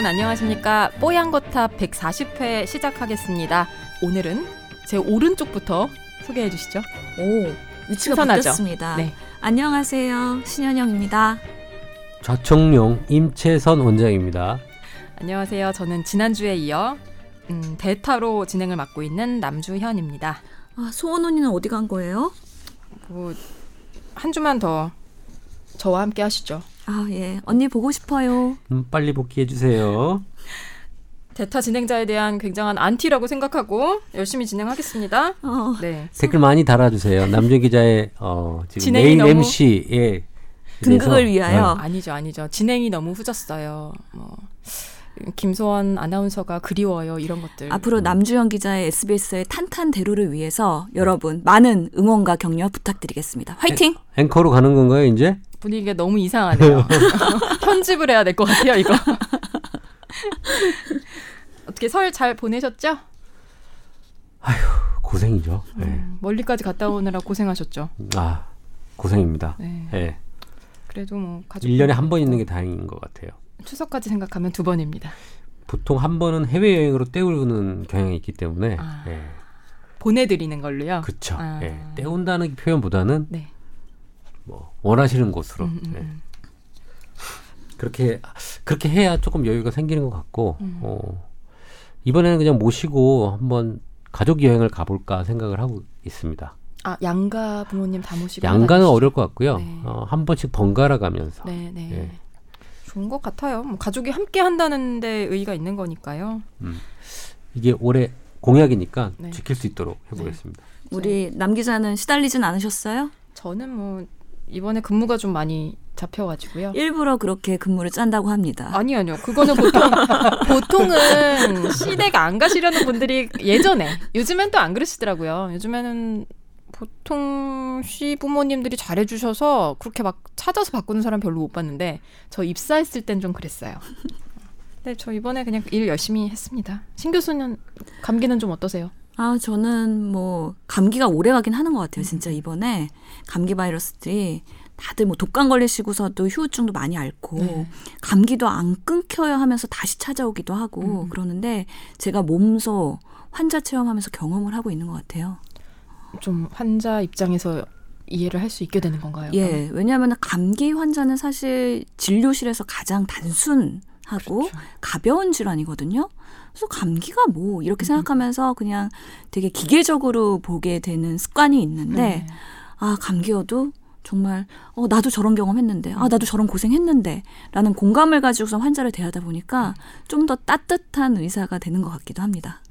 여러분 안녕하십니까. 뽀양거탑 140회 시작하겠습니다. 오늘은 제 오른쪽부터 소개해 주시죠. 오, 위치가 바뀌었습니다. 네. 안녕하세요. 신현영입니다. 좌청룡 임채선 원장입니다. 안녕하세요. 저는 지난주에 이어 대타로 진행을 맡고 있는 남주현입니다. 아, 소원 언니는 어디 간 거예요? 뭐, 한 주만 더 저와 함께 하시죠. 아, 예. 언니 보고 싶어요. 빨리 복귀해 주세요. 대타 진행자에 대한 굉장한 안티라고 생각하고 열심히 진행하겠습니다. 네. 댓글 많이 달아주세요. 남준 기자의 지금 메인 너무... MC의 등극을 위하여. 아니죠. 진행이 너무 후졌어요. 김소원 아나운서가 그리워요. 이런 것들. 앞으로 남주현 기자의 SBS의 탄탄 대로를 위해서 여러분 많은 응원과 격려 부탁드리겠습니다. 화이팅! 앵커로 가는 건가요, 이제? 분위기가 너무 이상하네요. 편집을 해야 될 것 같아요, 이거. 어떻게 설 잘 보내셨죠? 아휴, 고생이죠. 네. 멀리까지 갔다 오느라 고생하셨죠? 아, 고생입니다. 네. 네. 그래도 뭐 가족 1년에 한 번 있는 게 다행인 것 같아요. 추석까지 생각하면 2번입니다. 보통 한 번은 해외여행으로 때우는 경향이 있기 때문에 예. 보내드리는 걸로요? 그렇죠. 예. 때운다는 표현보다는 네. 뭐 원하시는 곳으로 예. 그렇게 해야 조금 여유가 생기는 것 같고 이번에는 그냥 모시고 한번 가족 여행을 가볼까 생각을 하고 있습니다. 아, 양가 부모님 다 모시고 양가는 어려울 것 같고요. 네. 한 번씩 번갈아 가면서 네. 예. 좋은 것 같아요. 뭐 가족이 함께 한다는 데 의의가 있는 거니까요. 이게 올해 공약이니까 네. 지킬 수 있도록 해보겠습니다. 네. 우리 남 기자는 시달리진 않으셨어요? 저는 뭐 이번에 근무가 좀 많이 잡혀가지고요. 일부러 그렇게 근무를 짠다고 합니다. 아니요. 그거는 보통은 시댁 안 가시려는 분들이 예전에 요즘엔 또 안 그러시더라고요. 요즘에는 보통 시부모님들이 잘해주셔서 그렇게 막 찾아서 바꾸는 사람 별로 못 봤는데 저 입사했을 땐 좀 그랬어요. 근데 저 이번에 그냥 일 열심히 했습니다. 신 교수는 감기는 좀 어떠세요? 아, 저는 뭐 감기가 오래 가긴 하는 것 같아요. 진짜 이번에 감기 바이러스들이 다들 뭐 독감 걸리시고서도 휴우증도 많이 앓고 네. 감기도 안 끊겨요 하면서 다시 찾아오기도 하고 그러는데 제가 몸소 환자 체험하면서 경험을 하고 있는 것 같아요. 좀 환자 입장에서 이해를 할 수 있게 되는 건가요? 예, 왜냐하면 감기 환자는 사실 진료실에서 가장 단순하고 그렇죠. 가벼운 질환이거든요. 그래서 감기가 뭐 이렇게 생각하면서 그냥 되게 기계적으로 보게 되는 습관이 있는데 아, 감기여도 정말 나도 저런 경험했는데 아, 나도 저런 고생했는데 라는 공감을 가지고서 환자를 대하다 보니까 좀 더 따뜻한 의사가 되는 것 같기도 합니다.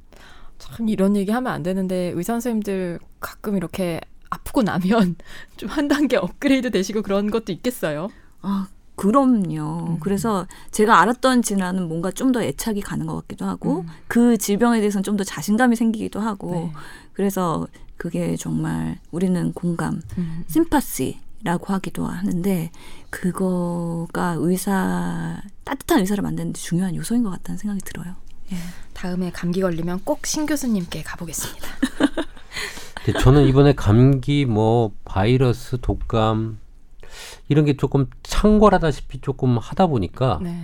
참 이런 얘기하면 안 되는데 의사 선생님들 가끔 이렇게 아프고 나면 좀 한 단계 업그레이드 되시고 그런 것도 있겠어요? 아, 그럼요. 그래서 제가 알았던 질환은 뭔가 좀 더 애착이 가는 것 같기도 하고 그 질병에 대해서는 좀 더 자신감이 생기기도 하고 네. 그래서 그게 정말 우리는 공감, 심파시라고 하기도 하는데 그거가 따뜻한 의사를 만드는 데 중요한 요소인 것 같다는 생각이 들어요. 예. 다음에 감기 걸리면 꼭 신 교수님께 가보겠습니다. 네, 저는 이번에 감기, 바이러스, 독감 이런 게 조금 창궐하다시피 조금 하다 보니까 네.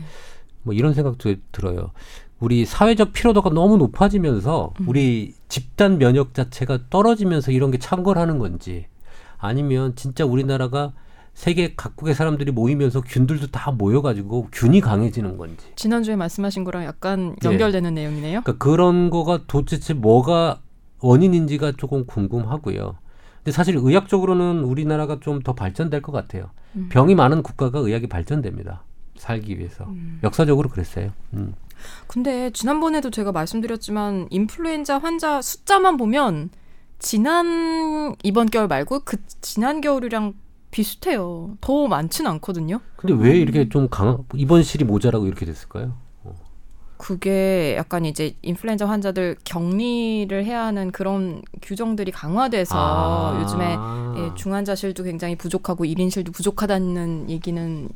이런 생각도 들어요. 우리 사회적 피로도가 너무 높아지면서 우리 집단 면역 자체가 떨어지면서 이런 게 창궐하는 건지 아니면 진짜 우리나라가 세계 각국의 사람들이 모이면서 균들도 다 모여가지고 균이 강해지는 건지. 지난주에 말씀하신 거랑 약간 연결되는 네. 내용이네요. 그러니까 그런 거가 도대체 뭐가 원인인지가 조금 궁금하고요. 근데 사실 의학적으로는 우리나라가 좀 더 발전될 것 같아요. 병이 많은 국가가 의학이 발전됩니다. 살기 위해서. 역사적으로 그랬어요. 근데 지난번에도 제가 말씀드렸지만 인플루엔자 환자 숫자만 보면 이번 겨울 말고 그 지난 겨울이랑 비슷해요. 더 많진 않거든요. 근데 왜 이렇게 좀 입원실이 모자라고 이렇게 됐을까요? 그게 약간 이제 인플루엔자 환자들 격리를 해야 하는 그런 규정들이 강화돼서 요즘에 예, 중환자실도 굉장히 부족하고 1인실도 부족하다는 얘기는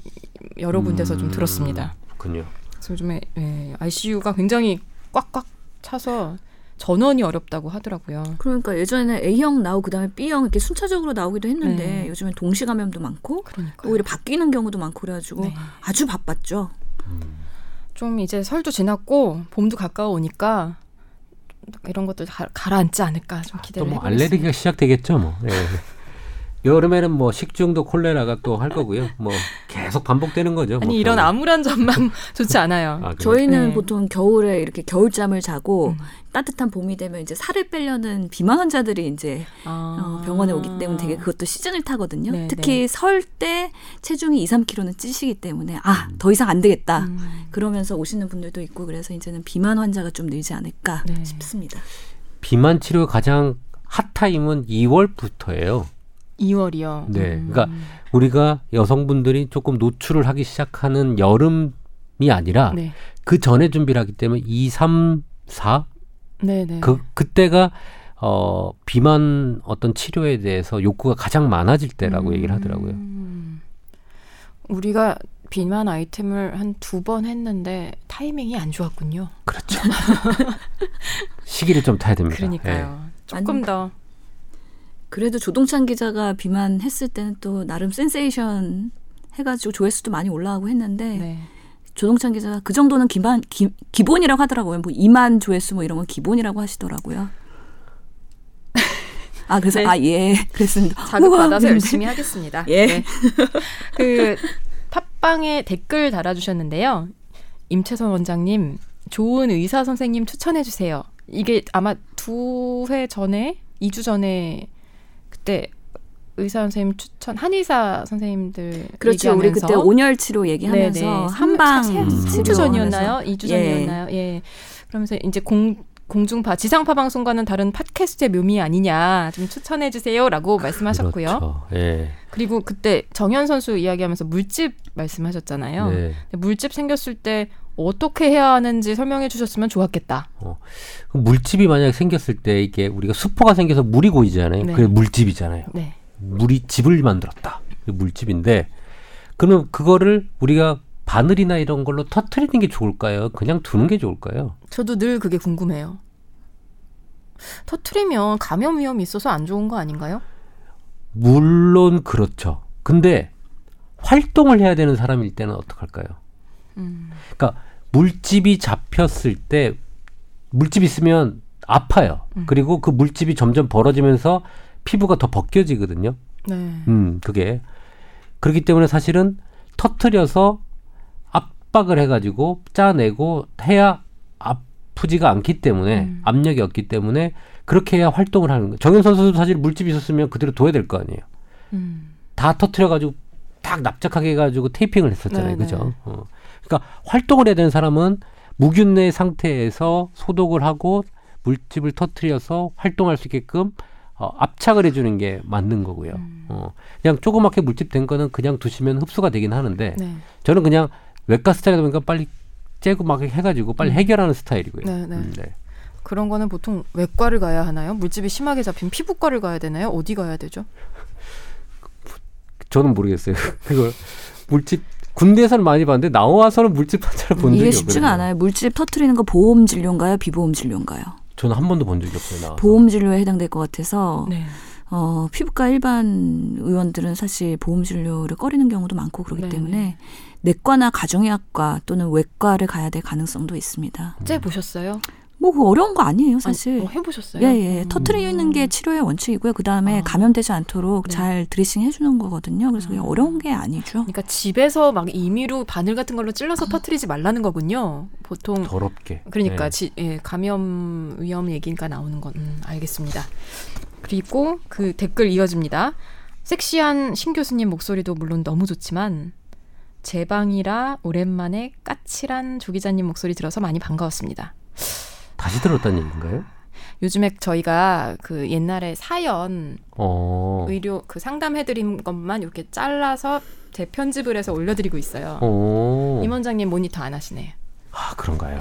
여러 군데서 좀 들었습니다. 그렇군요. 그래서 요즘에 ICU가 굉장히 꽉꽉 차서 전원이 어렵다고 하더라고요. 그러니까 예전에는 A형 나오고 그다음에 B형 이렇게 순차적으로 나오기도 했는데 네. 요즘엔 동시 감염도 많고 오히려 바뀌는 경우도 많고 그래가지고 네. 아주 바빴죠. 좀 이제 설도 지났고 봄도 가까워오니까 이런 것들 가라앉지 않을까 좀 기대를 해보겠습니다. 또 뭐 알레르기가 시작되겠죠 뭐. 예. 여름에는 뭐 식중독 콜레라가 또 할 거고요. 뭐 계속 반복되는 거죠. 아니 뭐 이런 겨울. 암울한 전망 좋지 않아요. 아, 저희는 네. 보통 겨울에 이렇게 겨울잠을 자고 따뜻한 봄이 되면 이제 살을 빼려는 비만 환자들이 이제 병원에 오기 때문에 되게 그것도 시즌을 타거든요. 네, 특히 네. 설 때 체중이 2, 3kg는 찌시기 때문에 더 이상 안 되겠다. 그러면서 오시는 분들도 있고 그래서 이제는 비만 환자가 좀 늘지 않을까 네. 싶습니다. 비만 치료 가장 핫타임은 2월부터예요. 2월이요. 네, 그러니까 우리가 여성분들이 조금 노출을 하기 시작하는 여름이 아니라 네. 그 전에 준비를 하기 때문에 2, 3, 4 네네. 그때가 비만 어떤 치료에 대해서 욕구가 가장 많아질 때라고 얘기를 하더라고요. 우리가 비만 아이템을 한 2번 했는데 타이밍이 안 좋았군요. 그렇죠. 시기를 좀 타야 됩니다. 그러니까요. 네. 조금 더. 그래도 조동찬 기자가 비만 했을 때는 또 나름 센세이션 해가지고 조회수도 많이 올라가고 했는데 네. 조동찬 기자가 그 정도는 기본이라고 하더라고요. 뭐 2만 조회수 뭐 이런 건 기본이라고 하시더라고요. 아 그래서 네. 아 예 그랬습니다. 자극받아서 열심히 하겠습니다. 예. 네. 그 팟빵에 댓글 달아주셨는데요. 임채선 원장님 좋은 의사 선생님 추천해 주세요. 이게 아마 2회 전에 2주 전에 그때 의사 선생님 추천 한의사 선생님들 그렇죠 얘기하면서. 우리 그때 온열치료 얘기하면서 한방 3주 전이었나요? 2주 전이었나요? 예. 그러면서 이제 공중파 지상파 방송과는 다른 팟캐스트의 묘미 아니냐 좀 추천해 주세요라고 말씀하셨고요. 그렇죠. 예. 그리고 그때 정현 선수 이야기하면서 물집 말씀하셨잖아요. 네. 물집 생겼을 때 어떻게 해야 하는지 설명해 주셨으면 좋았겠다. 물집이 만약에 생겼을 때 이게 우리가 수포가 생겨서 물이 고이잖아요. 네. 그게 물집이잖아요. 네. 물이 집을 만들었다. 물집인데 그러면 그거를 우리가 바늘이나 이런 걸로 터트리는 게 좋을까요? 그냥 두는 게 좋을까요? 저도 늘 그게 궁금해요. 터트리면 감염 위험이 있어서 안 좋은 거 아닌가요? 물론 그렇죠. 근데 활동을 해야 되는 사람일 때는 어떡할까요? 그러니까 물집이 잡혔을 때 물집이 있으면 아파요. 그리고 그 물집이 점점 벌어지면서 피부가 더 벗겨지거든요. 네. 그게 그렇기 때문에 사실은 터트려서 압박을 해가지고 짜내고 해야 아프지가 않기 때문에 압력이 없기 때문에 그렇게 해야 활동을 하는 거예요. 정현 선수도 사실 물집이 있었으면 그대로 둬야 될 거 아니에요. 다 터트려가지고 딱 납작하게 해가지고 테이핑을 했었잖아요. 네네. 그죠? 그러니까 활동을 해야 되는 사람은 무균내 상태에서 소독을 하고 물집을 터트려서 활동할 수 있게끔 압착을 해주는 게 맞는 거고요. 그냥 조그맣게 물집된 거는 그냥 두시면 흡수가 되긴 하는데 네. 저는 그냥 외과 스타일이다 보니까 빨리 째고 막 해가지고 빨리 해결하는 스타일이고요. 네, 네. 네. 그런 거는 보통 외과를 가야 하나요? 물집이 심하게 잡힌 피부과를 가야 되나요? 어디 가야 되죠? 저는 모르겠어요. 그걸 물집 군대에서는 많이 봤는데 나와서는 물집 환자를 본 적이 없어요. 이게 쉽지가 없거든요. 않아요. 물집 터트리는 거 보험 진료인가요? 비보험 진료인가요? 저는 한 번도 본 적이 없어요. 나와서. 보험 진료에 해당될 것 같아서 네. 피부과 일반 의원들은 사실 보험 진료를 꺼리는 경우도 많고 그렇기 네. 때문에 내과나 가정의학과 또는 외과를 가야 될 가능성도 있습니다. 제 보셨어요? 뭐 어려운 거 아니에요 사실. 아니, 해보셨어요? 예예. 터트리는 게 치료의 원칙이고요. 그다음에 감염되지 않도록 네. 잘 드레싱 해주는 거거든요. 그래서 어려운 게 아니죠. 그러니까 집에서 막 임의로 바늘 같은 걸로 찔러서 터트리지 말라는 거군요. 보통 더럽게. 그러니까 네. 예, 감염 위험 얘기니까 나오는 건 알겠습니다. 그리고 그 댓글 이어집니다. 섹시한 신 교수님 목소리도 물론 너무 좋지만 제 방이라 오랜만에 까칠한 조 기자님 목소리 들어서 많이 반가웠습니다. 다시 들었다는 얘기인가요? 요즘에 저희가 그 옛날에 사연 의료 그 상담해드린 것만 이렇게 잘라서 재편집을 해서 올려드리고 있어요. 임 원장님 모니터 안 하시네요. 아 그런가요?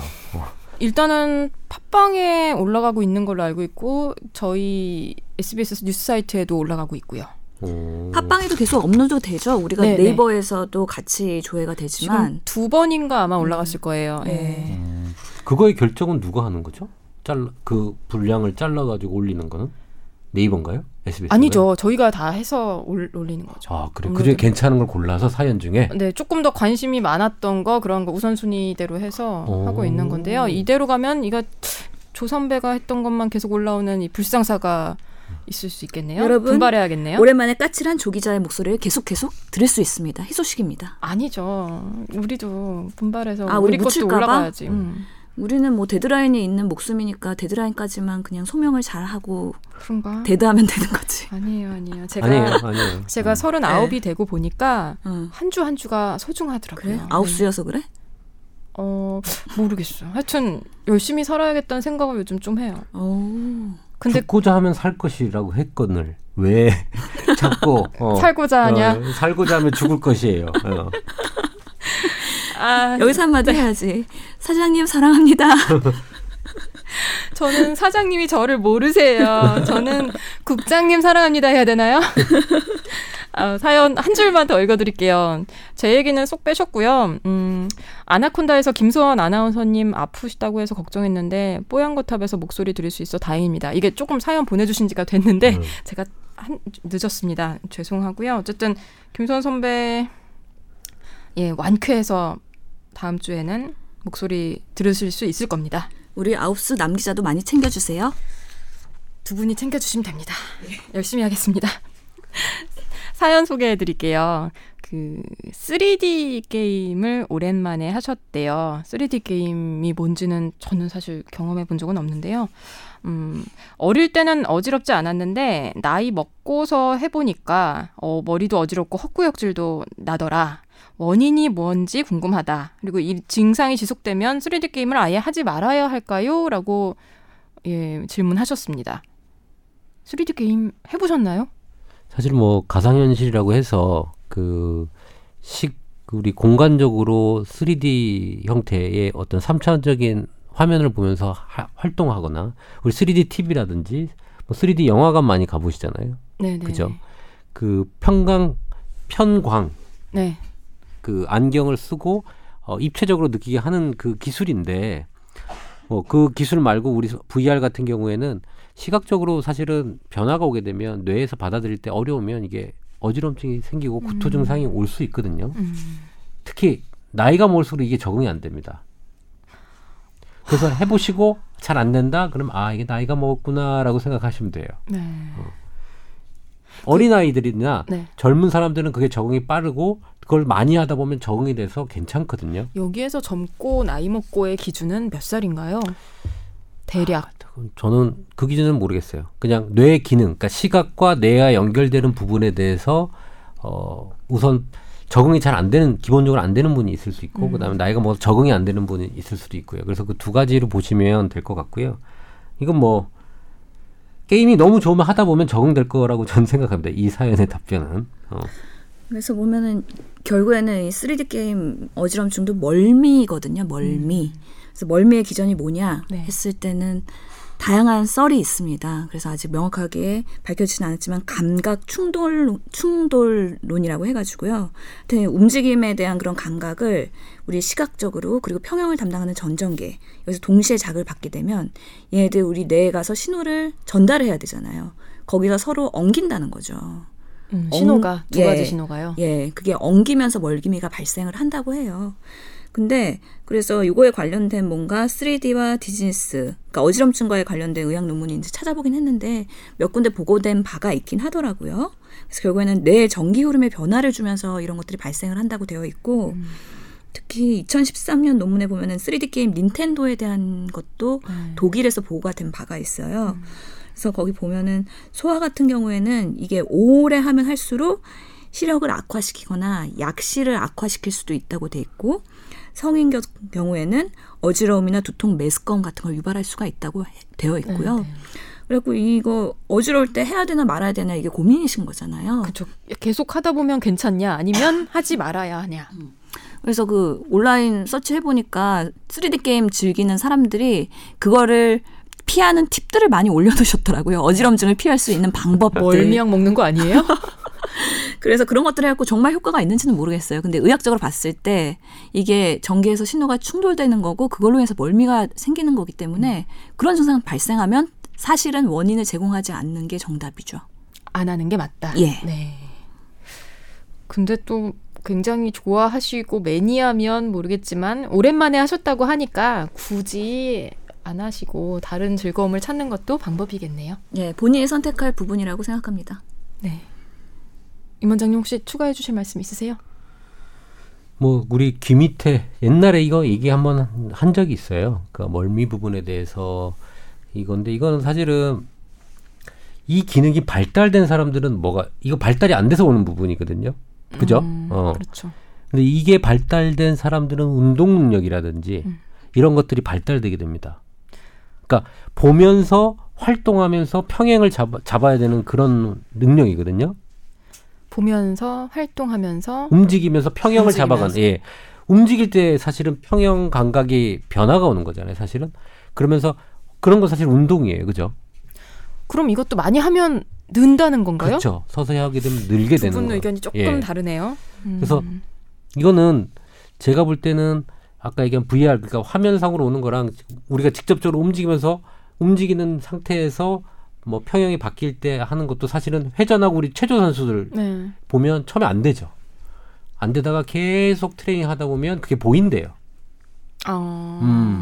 일단은 팟빵에 올라가고 있는 걸로 알고 있고 저희 SBS 뉴스 사이트에도 올라가고 있고요. 팟빵에도 계속 업로드 되죠? 우리가 네네. 네이버에서도 같이 조회가 되지만 2번인가 아마 올라갔을 거예요. 네. 그거의 결정은 누가 하는 거죠? 그 분량을 잘라가지고 올리는 거는? 네이버인가요? SBS? 아니죠. 저희가 다 해서 올리는 거죠. 아, 그래. 그중에 괜찮은 걸 골라서 사연 중에? 네. 조금 더 관심이 많았던 거 그런 거 우선순위대로 해서 하고 있는 건데요. 이대로 가면 이거 조선배가 했던 것만 계속 올라오는 이 불상사가 있을 수 있겠네요. 여러분, 분발해야겠네요. 오랜만에 까칠한 조 기자의 목소리를 계속 들을 수 있습니다. 희소식입니다. 아니죠. 우리도 분발해서 우리 것도 올라가야지. 우리는 뭐 데드라인이 있는 목숨이니까 데드라인까지만 그냥 소명을 잘하고 그런가? 데드하면 되는 거지. 아니에요. 아니에요. 제가 39이 네. 되고 보니까 한 주 한 주가 소중하더라고요. 그래? 아홉수여서 그래? 모르겠어요. 하여튼 열심히 살아야겠다는 생각을 요즘 좀 해요. 근데 죽고자 하면 살 것이라고 했건을 왜 자꾸 살고자 하냐? 살고자 하면 죽을 것이에요. 여기서 한마디 해야지. 사장님 사랑합니다. 저는 사장님이 저를 모르세요. 저는 국장님 사랑합니다 해야 되나요? 사연 한 줄만 더 읽어드릴게요. 제 얘기는 쏙 빼셨고요. 아나콘다에서 김소원 아나운서님 아프시다고 해서 걱정했는데 뽀양거탑에서 목소리 들을 수 있어 다행입니다. 이게 조금 사연 보내주신 지가 됐는데 제가 늦었습니다. 죄송하고요. 어쨌든 김소원 선배 완쾌해서 다음 주에는 목소리 들으실 수 있을 겁니다. 우리 아홉수 남기자도 많이 챙겨주세요. 두 분이 챙겨주시면 됩니다. 열심히 하겠습니다. 사연 소개해드릴게요. 3D 게임을 오랜만에 하셨대요. 3D 게임이 뭔지는 저는 사실 경험해본 적은 없는데요. 어릴 때는 어지럽지 않았는데 나이 먹고서 해보니까 머리도 어지럽고 헛구역질도 나더라. 원인이 뭔지 궁금하다. 그리고 이 증상이 지속되면 3D 게임을 아예 하지 말아야 할까요? 라고 질문하셨습니다. 3D 게임 해보셨나요? 사실 뭐 가상현실이라고 해서 우리 공간적으로 3D 형태의 어떤 3차원적인 화면을 보면서 활동하거나 우리 3D TV라든지 뭐 3D 영화관 많이 가보시잖아요. 네, 그죠? 편광. 네. 안경을 쓰고 입체적으로 느끼게 하는 그 기술인데 그 기술 말고 우리 VR 같은 경우에는 시각적으로 사실은 변화가 오게 되면 뇌에서 받아들일 때 어려우면 이게 어지럼증이 생기고 구토 증상이 올 수 있거든요. 특히 나이가 먹을수록 이게 적응이 안 됩니다. 그래서 해보시고 잘 안 된다? 그럼 이게 나이가 먹었구나라고 생각하시면 돼요. 네. 어린아이들이나 젊은 사람들은 그게 적응이 빠르고 그걸 많이 하다 보면 적응이 돼서 괜찮거든요. 여기에서 젊고 나이 먹고의 기준은 몇 살인가요? 대략. 저는 그 기준은 모르겠어요. 그냥 뇌의 기능, 그러니까 시각과 뇌와 연결되는 부분에 대해서 우선 적응이 잘 안 되는, 기본적으로 안 되는 분이 있을 수 있고 그다음에 나이가 먹어서 적응이 안 되는 분이 있을 수도 있고요. 그래서 그 두 가지로 보시면 될 것 같고요. 이건 뭐 게임이 너무 좋으면 하다 보면 적응될 거라고 저는 생각합니다. 이 사연의 답변은. 그래서 보면은 결국에는 이 3D 게임 어지럼증도 멀미거든요. 그래서 멀미의 기전이 뭐냐 했을 때는 다양한 썰이 있습니다. 그래서 아직 명확하게 밝혀지지는 않았지만 감각 충돌론이라고 해가지고요. 움직임에 대한 그런 감각을 우리 시각적으로 그리고 평형을 담당하는 전전계 여기서 동시에 자극을 받게 되면 얘네들 우리 뇌에 가서 신호를 전달해야 되잖아요. 거기서 서로 엉긴다는 거죠. 신호가 두 가지 신호가요. 그게 엉기면서 멀미가 발생을 한다고 해요. 근데 그래서 이거에 관련된 뭔가 3D와 디즈니스, 그러니까 어지럼증과에 관련된 의학 논문인지 찾아보긴 했는데 몇 군데 보고된 바가 있긴 하더라고요. 그래서 결국에는 뇌의 전기 흐름의 변화를 주면서 이런 것들이 발생을 한다고 되어 있고 특히 2013년 논문에 보면은 3D 게임 닌텐도에 대한 것도 독일에서 보고가 된 바가 있어요. 그래서 거기 보면은 소아 같은 경우에는 이게 오래 하면 할수록 시력을 악화시키거나 약시를 악화시킬 수도 있다고 돼 있고 성인 경우에는 어지러움이나 두통, 메스꺼움 같은 걸 유발할 수가 있다고 되어 있고요. 그리고 이거 어지러울 때 해야 되나 말아야 되나 이게 고민이신 거잖아요. 그렇죠. 계속 하다 보면 괜찮냐 아니면 하지 말아야 하냐. 그래서 온라인 서치 해보니까 3D 게임 즐기는 사람들이 그거를 피하는 팁들을 많이 올려놓으셨더라고요. 어지럼증을 피할 수 있는 방법들. 멀미약 먹는 거 아니에요? 그래서 그런 것들을 해갖고 정말 효과가 있는지는 모르겠어요. 근데 의학적으로 봤을 때 이게 전기에서 신호가 충돌되는 거고 그걸로 해서 멀미가 생기는 거기 때문에 그런 증상 발생하면 사실은 원인을 제공하지 않는 게 정답이죠. 안 하는 게 맞다. 예. 네. 근데 또 굉장히 좋아하시고 매니아면 모르겠지만 오랜만에 하셨다고 하니까 굳이 안 하시고 다른 즐거움을 찾는 것도 방법이겠네요. 예, 본인이 선택할 부분이라고 생각합니다. 네. 임 원장님 혹시 추가해 주실 말씀 있으세요? 뭐 우리 귀밑에 옛날에 이거 얘기 한번 한 적이 있어요. 그 멀미 부분에 대해서 이건데 이거는 사실은 이 기능이 발달된 사람들은 뭐가 이거 발달이 안 돼서 오는 부분이거든요. 그죠? 그렇죠. 근데 이게 발달된 사람들은 운동 능력이라든지 이런 것들이 발달되게 됩니다. 그러니까 보면서 활동하면서 평행을 잡아야 되는 그런 능력이거든요. 보면서 활동하면서 움직이면서 평형을 잡아가는. 예. 움직일 때 사실은 평형 감각이 변화가 오는 거잖아요. 사실은. 그러면서 그런 건 사실 운동이에요. 그죠? 그럼 이것도 많이 하면 는다는 건가요? 그렇죠. 서서히 하게 되면 늘게 되는 거예요. 두 분 의견이 조금 예. 다르네요. 그래서 이거는 제가 볼 때는 아까 얘기한 VR 그러니까 화면상으로 오는 거랑 우리가 직접적으로 움직이면서 움직이는 상태에서 뭐 평형이 바뀔 때 하는 것도 사실은 회전하고 우리 체조 선수들 네. 보면 처음에 안 되죠. 안 되다가 계속 트레이닝 하다 보면 그게 보인대요.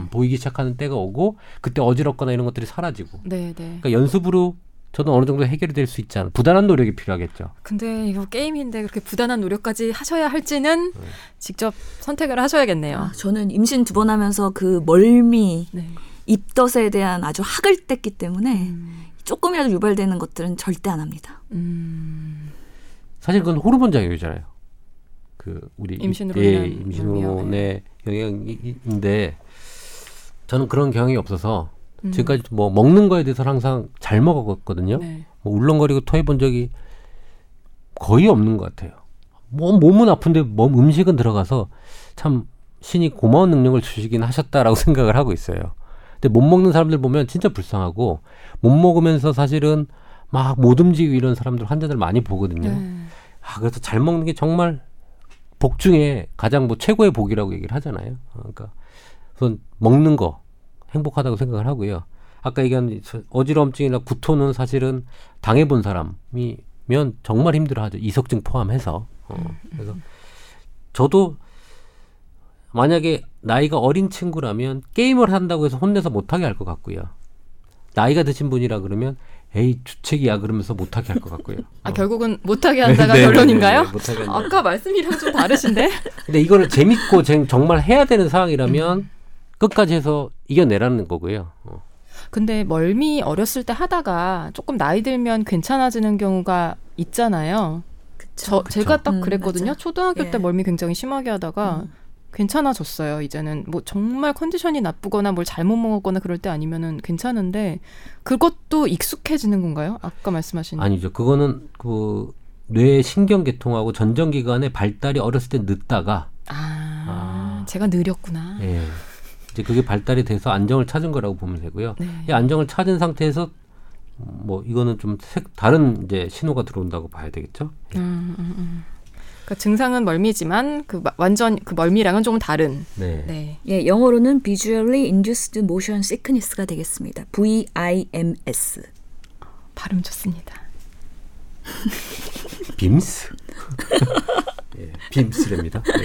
보이기 시작하는 때가 오고 그때 어지럽거나 이런 것들이 사라지고. 네, 네. 그러니까 연습으로 저는 어느 정도 해결이 될 수 있지 않아요. 부단한 노력이 필요하겠죠. 근데 이거 게임인데 그렇게 부단한 노력까지 하셔야 할지는 직접 선택을 하셔야겠네요. 아, 저는 임신 2번 하면서 그 멀미, 네. 입덧에 대한 아주 학을 뗐기 때문에 조금이라도 유발되는 것들은 절대 안 합니다. 사실 그건 호르몬 작용이잖아요. 그 우리 임신으로 인한 임신의 영향인데 저는 그런 경향이 없어서 지금까지 뭐 먹는 거에 대해서는 항상 잘 먹었거든요. 네. 뭐 울렁거리고 토해본 적이 거의 없는 것 같아요. 뭐 몸은 아픈데 음식은 들어가서 참 신이 고마운 능력을 주시긴 하셨다라고 생각을 하고 있어요. 근데 못 먹는 사람들 보면 진짜 불쌍하고 못 먹으면서 사실은 막 못 움직이고 이런 사람들 환자들 많이 보거든요. 아, 그래서 잘 먹는 게 정말 복 중에 가장 뭐 최고의 복이라고 얘기를 하잖아요. 그러니까 우선 먹는 거 행복하다고 생각을 하고요. 아까 얘기한 어지러움증이나 구토는 사실은 당해본 사람이면 정말 힘들어하죠. 이석증 포함해서. 그래서 저도 만약에 나이가 어린 친구라면 게임을 한다고 해서 혼내서 못하게 할 것 같고요. 나이가 드신 분이라 그러면 에이 주책이야 그러면서 못하게 할 것 같고요. 아 결국은 못하게 한다가 네, 결론인가요? 네, 못하게 한다. 아까 말씀이랑 좀 다르신데? 근데 이거를 재밌고 정말 해야 되는 상황이라면 끝까지 해서 이겨내라는 거고요. 근데 멀미 어렸을 때 하다가 조금 나이 들면 괜찮아지는 경우가 있잖아요. 그쵸. 제가 딱 그랬거든요. 맞아. 초등학교 예. 때 멀미 굉장히 심하게 하다가 괜찮아졌어요. 이제는 뭐 정말 컨디션이 나쁘거나 뭘 잘못 먹었거나 그럴 때 아니면은 괜찮은데 그것도 익숙해지는 건가요? 아까 말씀하신 아니죠. 그거는 그 뇌 신경계통하고 전정기관의 발달이 어렸을 때 늦다가 제가 느렸구나. 예. 이제 그게 발달이 돼서 안정을 찾은 거라고 보면 되고요. 네. 이 안정을 찾은 상태에서 뭐 이거는 좀 다른 이제 신호가 들어온다고 봐야 되겠죠. 그러니까 증상은 멀미지만 완전 그 멀미랑은 조금 다른. 네. 네. 예, 영어로는 Visually Induced Motion Sickness가 되겠습니다. VIMS. 발음 좋습니다. 빔스? 예, 빔스랍니다. 네.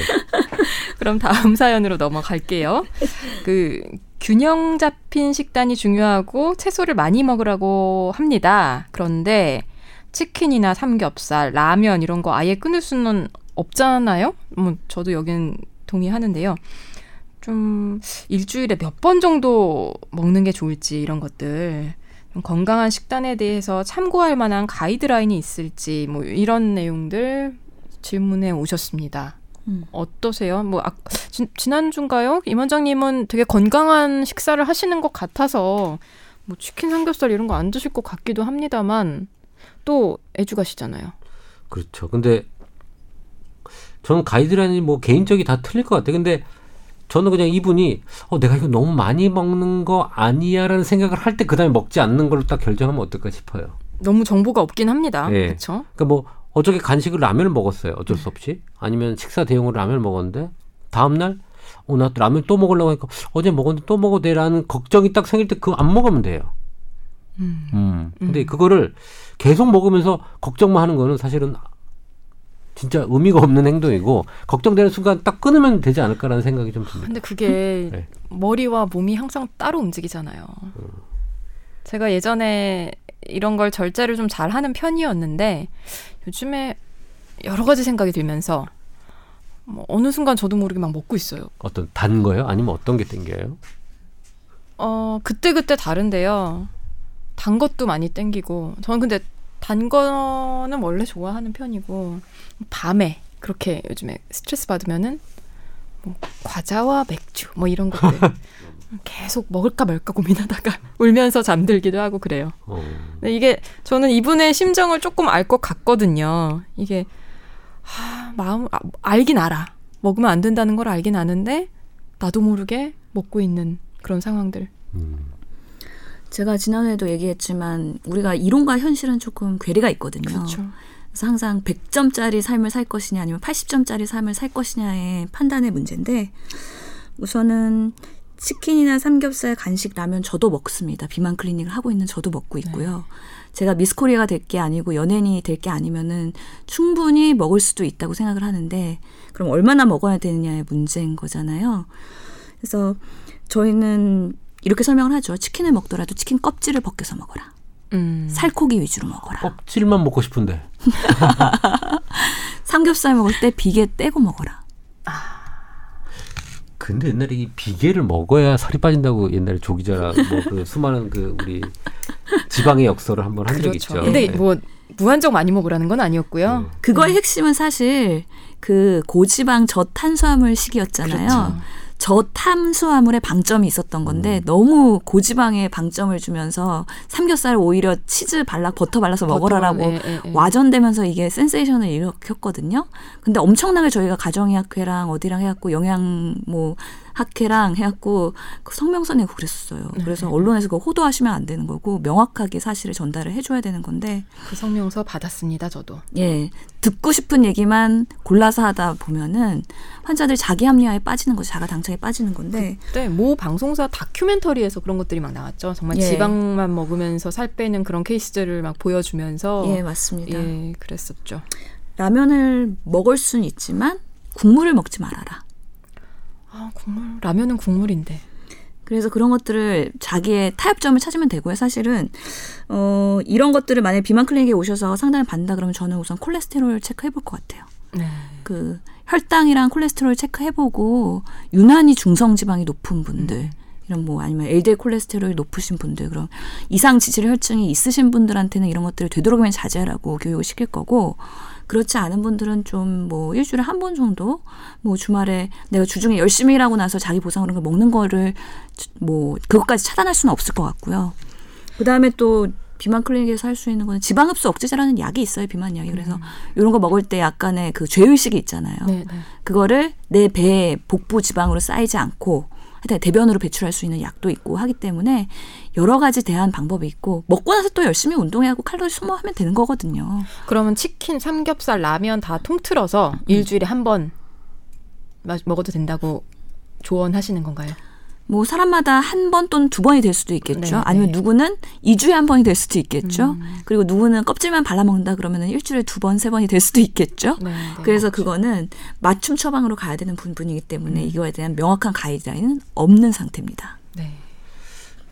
그럼 다음 사연으로 넘어갈게요. 균형 잡힌 식단이 중요하고 채소를 많이 먹으라고 합니다. 그런데 치킨이나 삼겹살, 라면 이런 거 아예 끊을 수는 없잖아요. 뭐 저도 여기는 동의하는데요. 좀 일주일에 몇 번 정도 먹는 게 좋을지 이런 것들 좀 건강한 식단에 대해서 참고할 만한 가이드라인이 있을지 뭐 이런 내용들 질문해 오셨습니다. 어떠세요? 뭐 지난주인가요? 임 원장님은 되게 건강한 식사를 하시는 것 같아서 뭐 치킨, 삼겹살 이런 거 안 드실 것 같기도 합니다만 또 애주가시잖아요. 그렇죠. 근데 저는 가이드라인이 뭐 개인적이 다 틀릴 것 같아요. 근데 저는 그냥 이분이 내가 이거 너무 많이 먹는 거 아니야라는 생각을 할 때 그다음에 먹지 않는 걸로 딱 결정하면 어떨까 싶어요. 너무 정보가 없긴 합니다. 네. 그렇죠. 그러니까 뭐 어저께 간식으로 라면을 먹었어요. 어쩔 수 없이. 아니면 식사 대용으로 라면을 먹었는데 다음 날 나 또 라면 또 먹으려고 하니까 어제 먹었는데 또 먹어도 돼라는 걱정이 딱 생길 때 그거 안 먹으면 돼요. 근데 그거를 계속 먹으면서 걱정만 하는 거는 사실은 진짜 의미가 없는 행동이고 걱정되는 순간 딱 끊으면 되지 않을까라는 생각이 좀 듭니다. 근데 그게 네. 머리와 몸이 항상 따로 움직이잖아요. 제가 예전에 이런 걸 절제를 좀 잘하는 편이었는데 요즘에 여러 가지 생각이 들면서 뭐 어느 순간 저도 모르게 막 먹고 있어요. 어떤 단 거예요? 아니면 어떤 게 땡겨요? 그때그때 다른데요. 단 것도 많이 땡기고 저는 근데 단 거는 원래 좋아하는 편이고 밤에 그렇게 요즘에 스트레스 받으면은 뭐 과자와 맥주 뭐 이런 것들 계속 먹을까 말까 고민하다가 울면서 잠들기도 하고 그래요. 근데 이게 저는 이분의 심정을 조금 알 것 같거든요. 이게 마음 알긴 알아. 먹으면 안 된다는 걸 알긴 아는데 나도 모르게 먹고 있는 그런 상황들. 제가 지난해에도 얘기했지만 우리가 이론과 현실은 조금 괴리가 있거든요. 그렇죠. 그래서 항상 100점짜리 삶을 살 것이냐 아니면 80점짜리 삶을 살 것이냐의 판단의 문제인데 우선은 치킨이나 삼겹살, 간식, 라면 저도 먹습니다. 비만 클리닉을 하고 있는 저도 먹고 있고요. 네. 제가 미스코리아가 될 게 아니고 연예인이 될 게 아니면은 충분히 먹을 수도 있다고 생각을 하는데 그럼 얼마나 먹어야 되느냐의 문제인 거잖아요. 그래서 저희는 이렇게 설명을 하죠. 치킨을 먹더라도 치킨 껍질을 벗겨서 먹어라. 살코기 위주로 먹어라. 껍질만 먹고 싶은데. 삼겹살 먹을 때 비계 떼고 먹어라. 근데 옛날에 이 비계를 먹어야 살이 빠진다고 옛날에 조 기자랑 뭐 그 수많은 그 우리 지방의 역설을 한번 한 적이 그렇죠. 있죠. 근데 네. 뭐 무한정 많이 먹으라는 건 아니었고요. 그거의 핵심은 사실 그 고지방 저탄수화물 식이었잖아요. 그렇죠. 저탄수화물의 방점이 있었던 건데 너무 고지방의 방점을 주면서 삼겹살을 오히려 치즈 발라 버터 발라서 먹어라라고 와전되면서 이게 센세이션을 일으켰거든요. 근데 엄청나게 저희가 가정의학회랑 어디랑 해갖고 영양 뭐 학회랑 해갖고 성명서 내고 그랬었어요. 그래서 언론에서 그거 호도하시면 안 되는 거고 명확하게 사실을 전달을 해줘야 되는 건데 그 성명서 받았습니다. 저도. 예, 듣고 싶은 얘기만 골라서 하다 보면은 환자들이 자기 합리화에 빠지는 거죠. 자가 당착에 빠지는 건데 그때 모 방송사 다큐멘터리에서 그런 것들이 막 나왔죠. 정말 예. 지방만 먹으면서 살 빼는 그런 케이스들을 막 보여주면서 예, 맞습니다. 예, 그랬었죠. 라면을 먹을 순 있지만 국물을 먹지 말아라. 아, 국물. 라면은 국물인데. 그래서 그런 것들을 자기의 타협점을 찾으면 되고요. 사실은 이런 것들을 만약에 비만 클리닉에 오셔서 상담을 받는다 그러면 저는 우선 콜레스테롤 체크해 볼 것 같아요. 네. 그 혈당이랑 콜레스테롤 체크해 보고 유난히 중성 지방이 높은 분들 이런 뭐 아니면 LDL 콜레스테롤이 높으신 분들 그럼 이상 지질 혈증이 있으신 분들한테는 이런 것들을 되도록이면 자제하라고 교육을 시킬 거고 그렇지 않은 분들은 좀 뭐 일주일에 한 번 정도 뭐 주말에 내가 주중에 열심히 일하고 나서 자기 보상으로 먹는 거를 뭐 그것까지 차단할 수는 없을 것 같고요. 그다음에 또 비만 클리닉에서 할 수 있는 거는 지방흡수 억제제라는 약이 있어요. 비만 약이. 그래서 이런 거 먹을 때 약간의 그 죄의식이 있잖아요. 네네. 그거를 내 배에 복부 지방으로 쌓이지 않고 하여튼 대변으로 배출할 수 있는 약도 있고 하기 때문에 여러 가지 대안 방법이 있고 먹고 나서 또 열심히 운동하고 칼로리 소모하면 되는 거거든요. 그러면 치킨, 삼겹살, 라면 다 통틀어서 일주일에 한 번 먹어도 된다고 조언하시는 건가요? 뭐 사람마다 한 번 또는 두 번이 될 수도 있겠죠. 네, 아니면 네. 누구는 2주에 한 번이 될 수도 있겠죠. 그리고 누구는 껍질만 발라먹는다 그러면 일주일에 두 번, 세 번이 될 수도 있겠죠. 네, 네, 그래서 그렇죠. 그거는 맞춤 처방으로 가야 되는 부분이기 때문에 이거에 대한 명확한 가이드라인은 없는 상태입니다. 네.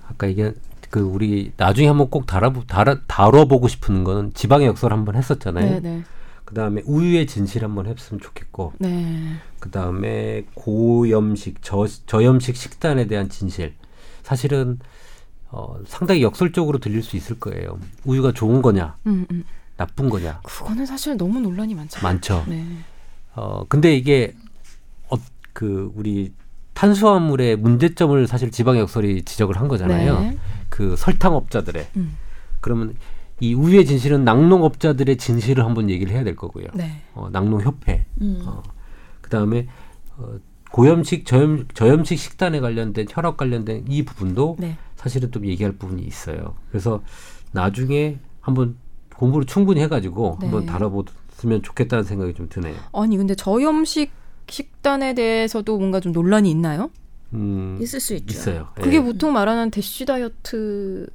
아까 이게 그 우리 나중에 한번 꼭 다뤄보고 싶은 건 지방의 역설 한번 했었잖아요. 네, 네. 그다음에 우유의 진실 한번 했으면 좋겠고 네. 그다음에 고염식, 저염식 식단에 대한 진실 사실은 상당히 역설적으로 들릴 수 있을 거예요. 우유가 좋은 거냐 나쁜 거냐 그거는 사실 너무 논란이 많잖아요. 많죠. 네. 근데 이게 그 우리 탄수화물의 문제점을 사실 지방의 역설이 지적을 한 거잖아요. 네. 그 설탕업자들의 그러면 이 우유의 진실은 낙농업자들의 진실을 한번 얘기를 해야 될 거고요. 네. 낙농협회. 그다음에 고염식, 저염식 식단에 관련된 혈압 관련된 이 부분도 네. 사실은 좀 얘기할 부분이 있어요. 그래서 나중에 한번 공부를 충분히 해가지고 네. 한번 다뤄보면 좋겠다는 생각이 좀 드네요. 아니 근데 저염식 식단에 대해서도 뭔가 좀 논란이 있나요? 있을 수 있죠. 있어요. 그게 네. 보통 말하는 대쉬 다이어트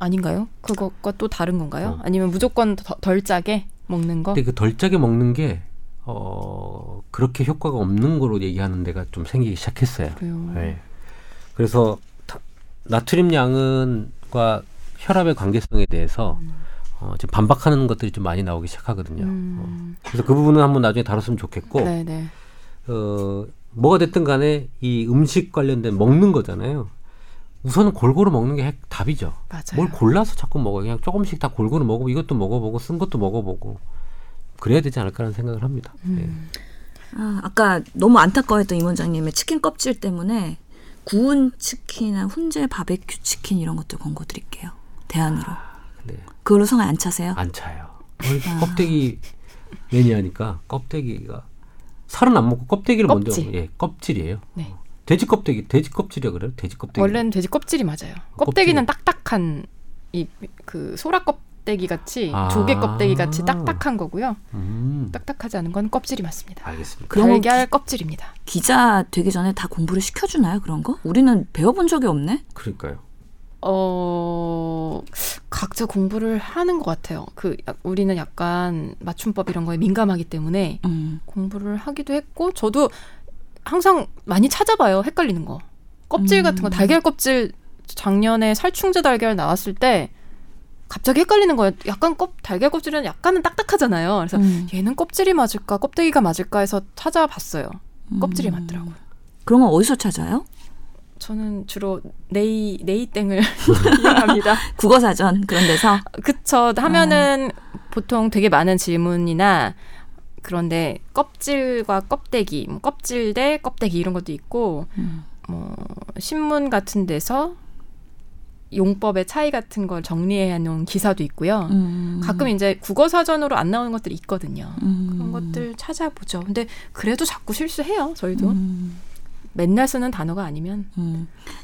아닌가요? 그것과 또 다른 건가요? 아니면 무조건 덜 짜게 먹는 거? 근데 그 덜 짜게 먹는 게 그렇게 효과가 없는 거로 얘기하는 데가 좀 생기기 시작했어요. 네. 그래서 나트륨 양은과 혈압의 관계성에 대해서 지금 반박하는 것들이 좀 많이 나오기 시작하거든요. 그래서 그 부분은 한번 나중에 다뤘으면 좋겠고, 네네. 뭐가 됐든 간에 이 음식 관련된 먹는 거잖아요. 우선은 골고루 먹는 게 답이죠. 맞아요. 뭘 골라서 자꾸 먹어요. 그냥 조금씩 다 골고루 먹고 이것도 먹어보고 쓴 것도 먹어보고 그래야 되지 않을까라는 생각을 합니다. 네. 아, 아까 너무 안타까워했던 임 원장님의 치킨 껍질 때문에 구운 치킨이나 훈제 바베큐 치킨 이런 것들 권고 드릴게요. 대안으로. 네. 그걸로 성을 안 차세요? 안 차요. 껍데기 매니아니까 껍데기가 살은 안 먹고 껍데기를 껍질. 먼저. 예, 껍질이에요. 네. 돼지 껍데기, 돼지 껍질이라 그래요? 돼지 껍데기. 원래는 돼지 껍질이 맞아요. 껍데기는 딱딱한 이 그 소라 껍데기 같이 조개 껍데기 같이 딱딱한 거고요. 딱딱하지 않은 건 껍질이 맞습니다. 알겠습니다. 달걀 껍질입니다. 기자 되기 전에 다 공부를 시켜주나요? 그런 거? 우리는 배워본 적이 없네. 그러니까요. 각자 공부를 하는 것 같아요. 우리는 약간 맞춤법 이런 거에 민감하기 때문에 공부를 하기도 했고, 저도 항상 많이 찾아봐요. 헷갈리는 거. 껍질 같은 거, 달걀 껍질, 작년에 살충제 달걀 나왔을 때 갑자기 헷갈리는 거예요. 약간 달걀 껍질은 약간은 딱딱하잖아요. 그래서 얘는 껍질이 맞을까, 껍데기가 맞을까 해서 찾아봤어요. 껍질이 맞더라고요. 그런 건 어디서 찾아요? 저는 주로 네이땡을 이용합니다. 국어사전 그런 데서? 그쵸. 하면은 보통 되게 많은 질문이나 그런데 껍질과 껍데기, 껍질 대 껍데기 이런 것도 있고 뭐 신문 같은 데서 용법의 차이 같은 걸 정리해 놓은 기사도 있고요. 가끔 이제 국어사전으로 안 나오는 것들이 있거든요. 그런 것들 찾아보죠. 근데 그래도 자꾸 실수해요. 저희도. 맨날 쓰는 단어가 아니면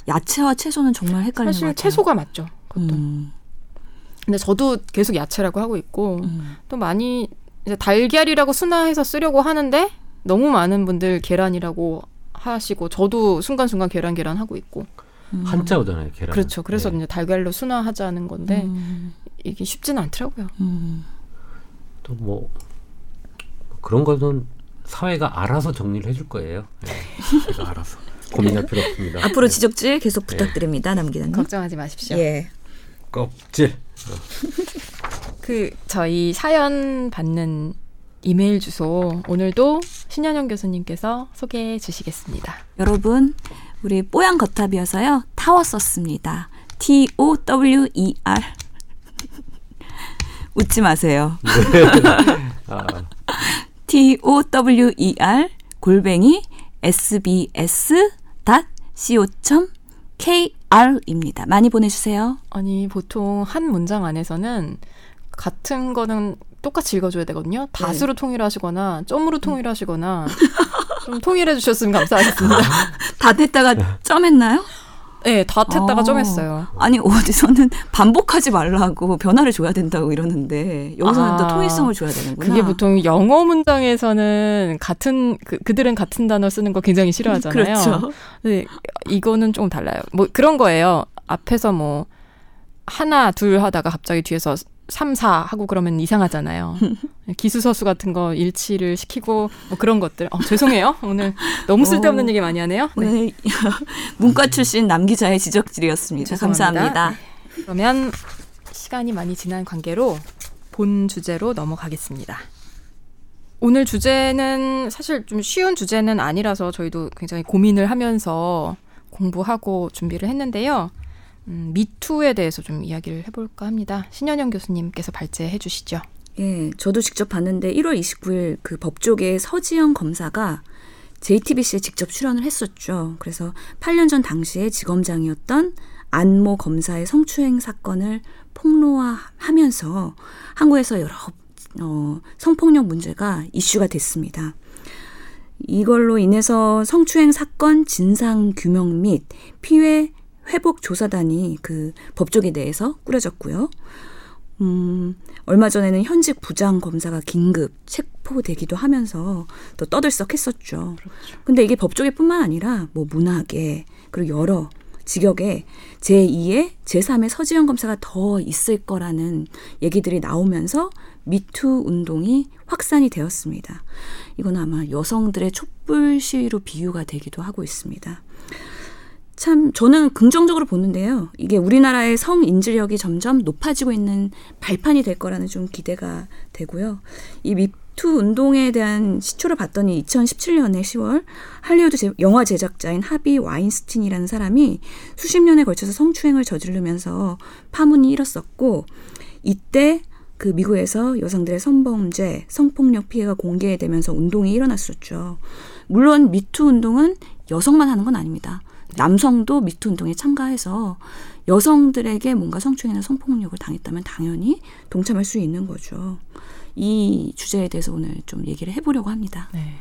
야채와 채소는 정말 헷갈리는 것 같아요. 사실 채소가 맞죠. 그것도. 근데 저도 계속 야채라고 하고 있고 또 많이 이제 달걀이라고 순화해서 쓰려고 하는데 너무 많은 분들 계란이라고 하시고 저도 순간순간 계란 하고 있고 한자 오잖아요. 계란. 그렇죠. 그래서 네. 이제 달걀로 순화하자는 건데 이게 쉽지는 않더라고요. 또 뭐 그런 거는 사회가 알아서 정리를 해줄 거예요. 네, 제가 알아서 고민할 필요 없습니다. 앞으로 네. 지적질 계속 부탁드립니다. 네. 남 기자님 걱정하지 마십시오. 예. 껍질. 저희 사연 받는 이메일 주소 오늘도 신현영 교수님께서 소개해 주시겠습니다. 여러분 우리 뽀양거탑이어서요. 타워 썼습니다. TOWER. 웃지 마세요. tower@sbs.co.kr입니다. 많이 보내주세요. 아니 보통 한 문장 안에서는 같은 거는 똑같이 읽어줘야 되거든요. 닷으로 통일하시거나 점으로 통일하시거나 좀 통일해 주셨으면 감사하겠습니다. 닷 했다가 점 했나요? 네. 닷 했다가 점 했어요. 아니 어디서는 반복하지 말라고 변화를 줘야 된다고 이러는데 여기서는 또 통일성을 줘야 되는구나. 그게 보통 영어 문장에서는 그들은 같은 단어 쓰는 거 굉장히 싫어하잖아요. 그렇죠. 네, 이거는 조금 달라요. 뭐 그런 거예요. 앞에서 뭐 하나 둘 하다가 갑자기 뒤에서 3, 4 하고 그러면 이상하잖아요. 기수서수 같은 거 일치를 시키고 뭐 그런 것들. 죄송해요. 오늘 너무 쓸데없는 얘기 많이 하네요. 네. 오늘 문과 출신 남 기자의 지적질이었습니다. 죄송합니다. 감사합니다. 네. 그러면 시간이 많이 지난 관계로 본 주제로 넘어가겠습니다. 오늘 주제는 사실 좀 쉬운 주제는 아니라서 저희도 굉장히 고민을 하면서 공부하고 준비를 했는데요. 미투에 대해서 좀 이야기를 해볼까 합니다. 신현영 교수님께서 발제해 주시죠. 예, 저도 직접 봤는데 1월 29일 그 법조계의 서지영 검사가 JTBC에 직접 출연을 했었죠. 그래서 8년 전 당시에 지검장이었던 안모 검사의 성추행 사건을 폭로하면서 한국에서 여러 성폭력 문제가 이슈가 됐습니다. 이걸로 인해서 성추행 사건 진상규명 및 피해 회복 조사단이 그 법조계 내에서 꾸려졌고요. 얼마 전에는 현직 부장 검사가 긴급 체포되기도 하면서 또 떠들썩했었죠. 그런데 그렇죠. 이게 법조계뿐만 아니라 뭐 문학계 그리고 여러 직역에 제2의 제3의 서지영 검사가 더 있을 거라는 얘기들이 나오면서 미투 운동이 확산이 되었습니다. 이건 아마 여성들의 촛불 시위로 비유가 되기도 하고 있습니다. 참 저는 긍정적으로 보는데요. 이게 우리나라의 성인지력이 점점 높아지고 있는 발판이 될 거라는 좀 기대가 되고요. 이 미투 운동에 대한 시초를 봤더니 2017년에 10월 할리우드 영화 제작자인 하비 와인스틴이라는 사람이 수십 년에 걸쳐서 성추행을 저지르면서 파문이 일었었고, 이때 그 미국에서 여성들의 성범죄, 성폭력 피해가 공개되면서 운동이 일어났었죠. 물론 미투 운동은 여성만 하는 건 아닙니다. 남성도 미투 운동에 참가해서 여성들에게 뭔가 성추행이나 성폭력을 당했다면 당연히 동참할 수 있는 거죠. 이 주제에 대해서 오늘 좀 얘기를 해보려고 합니다. 네.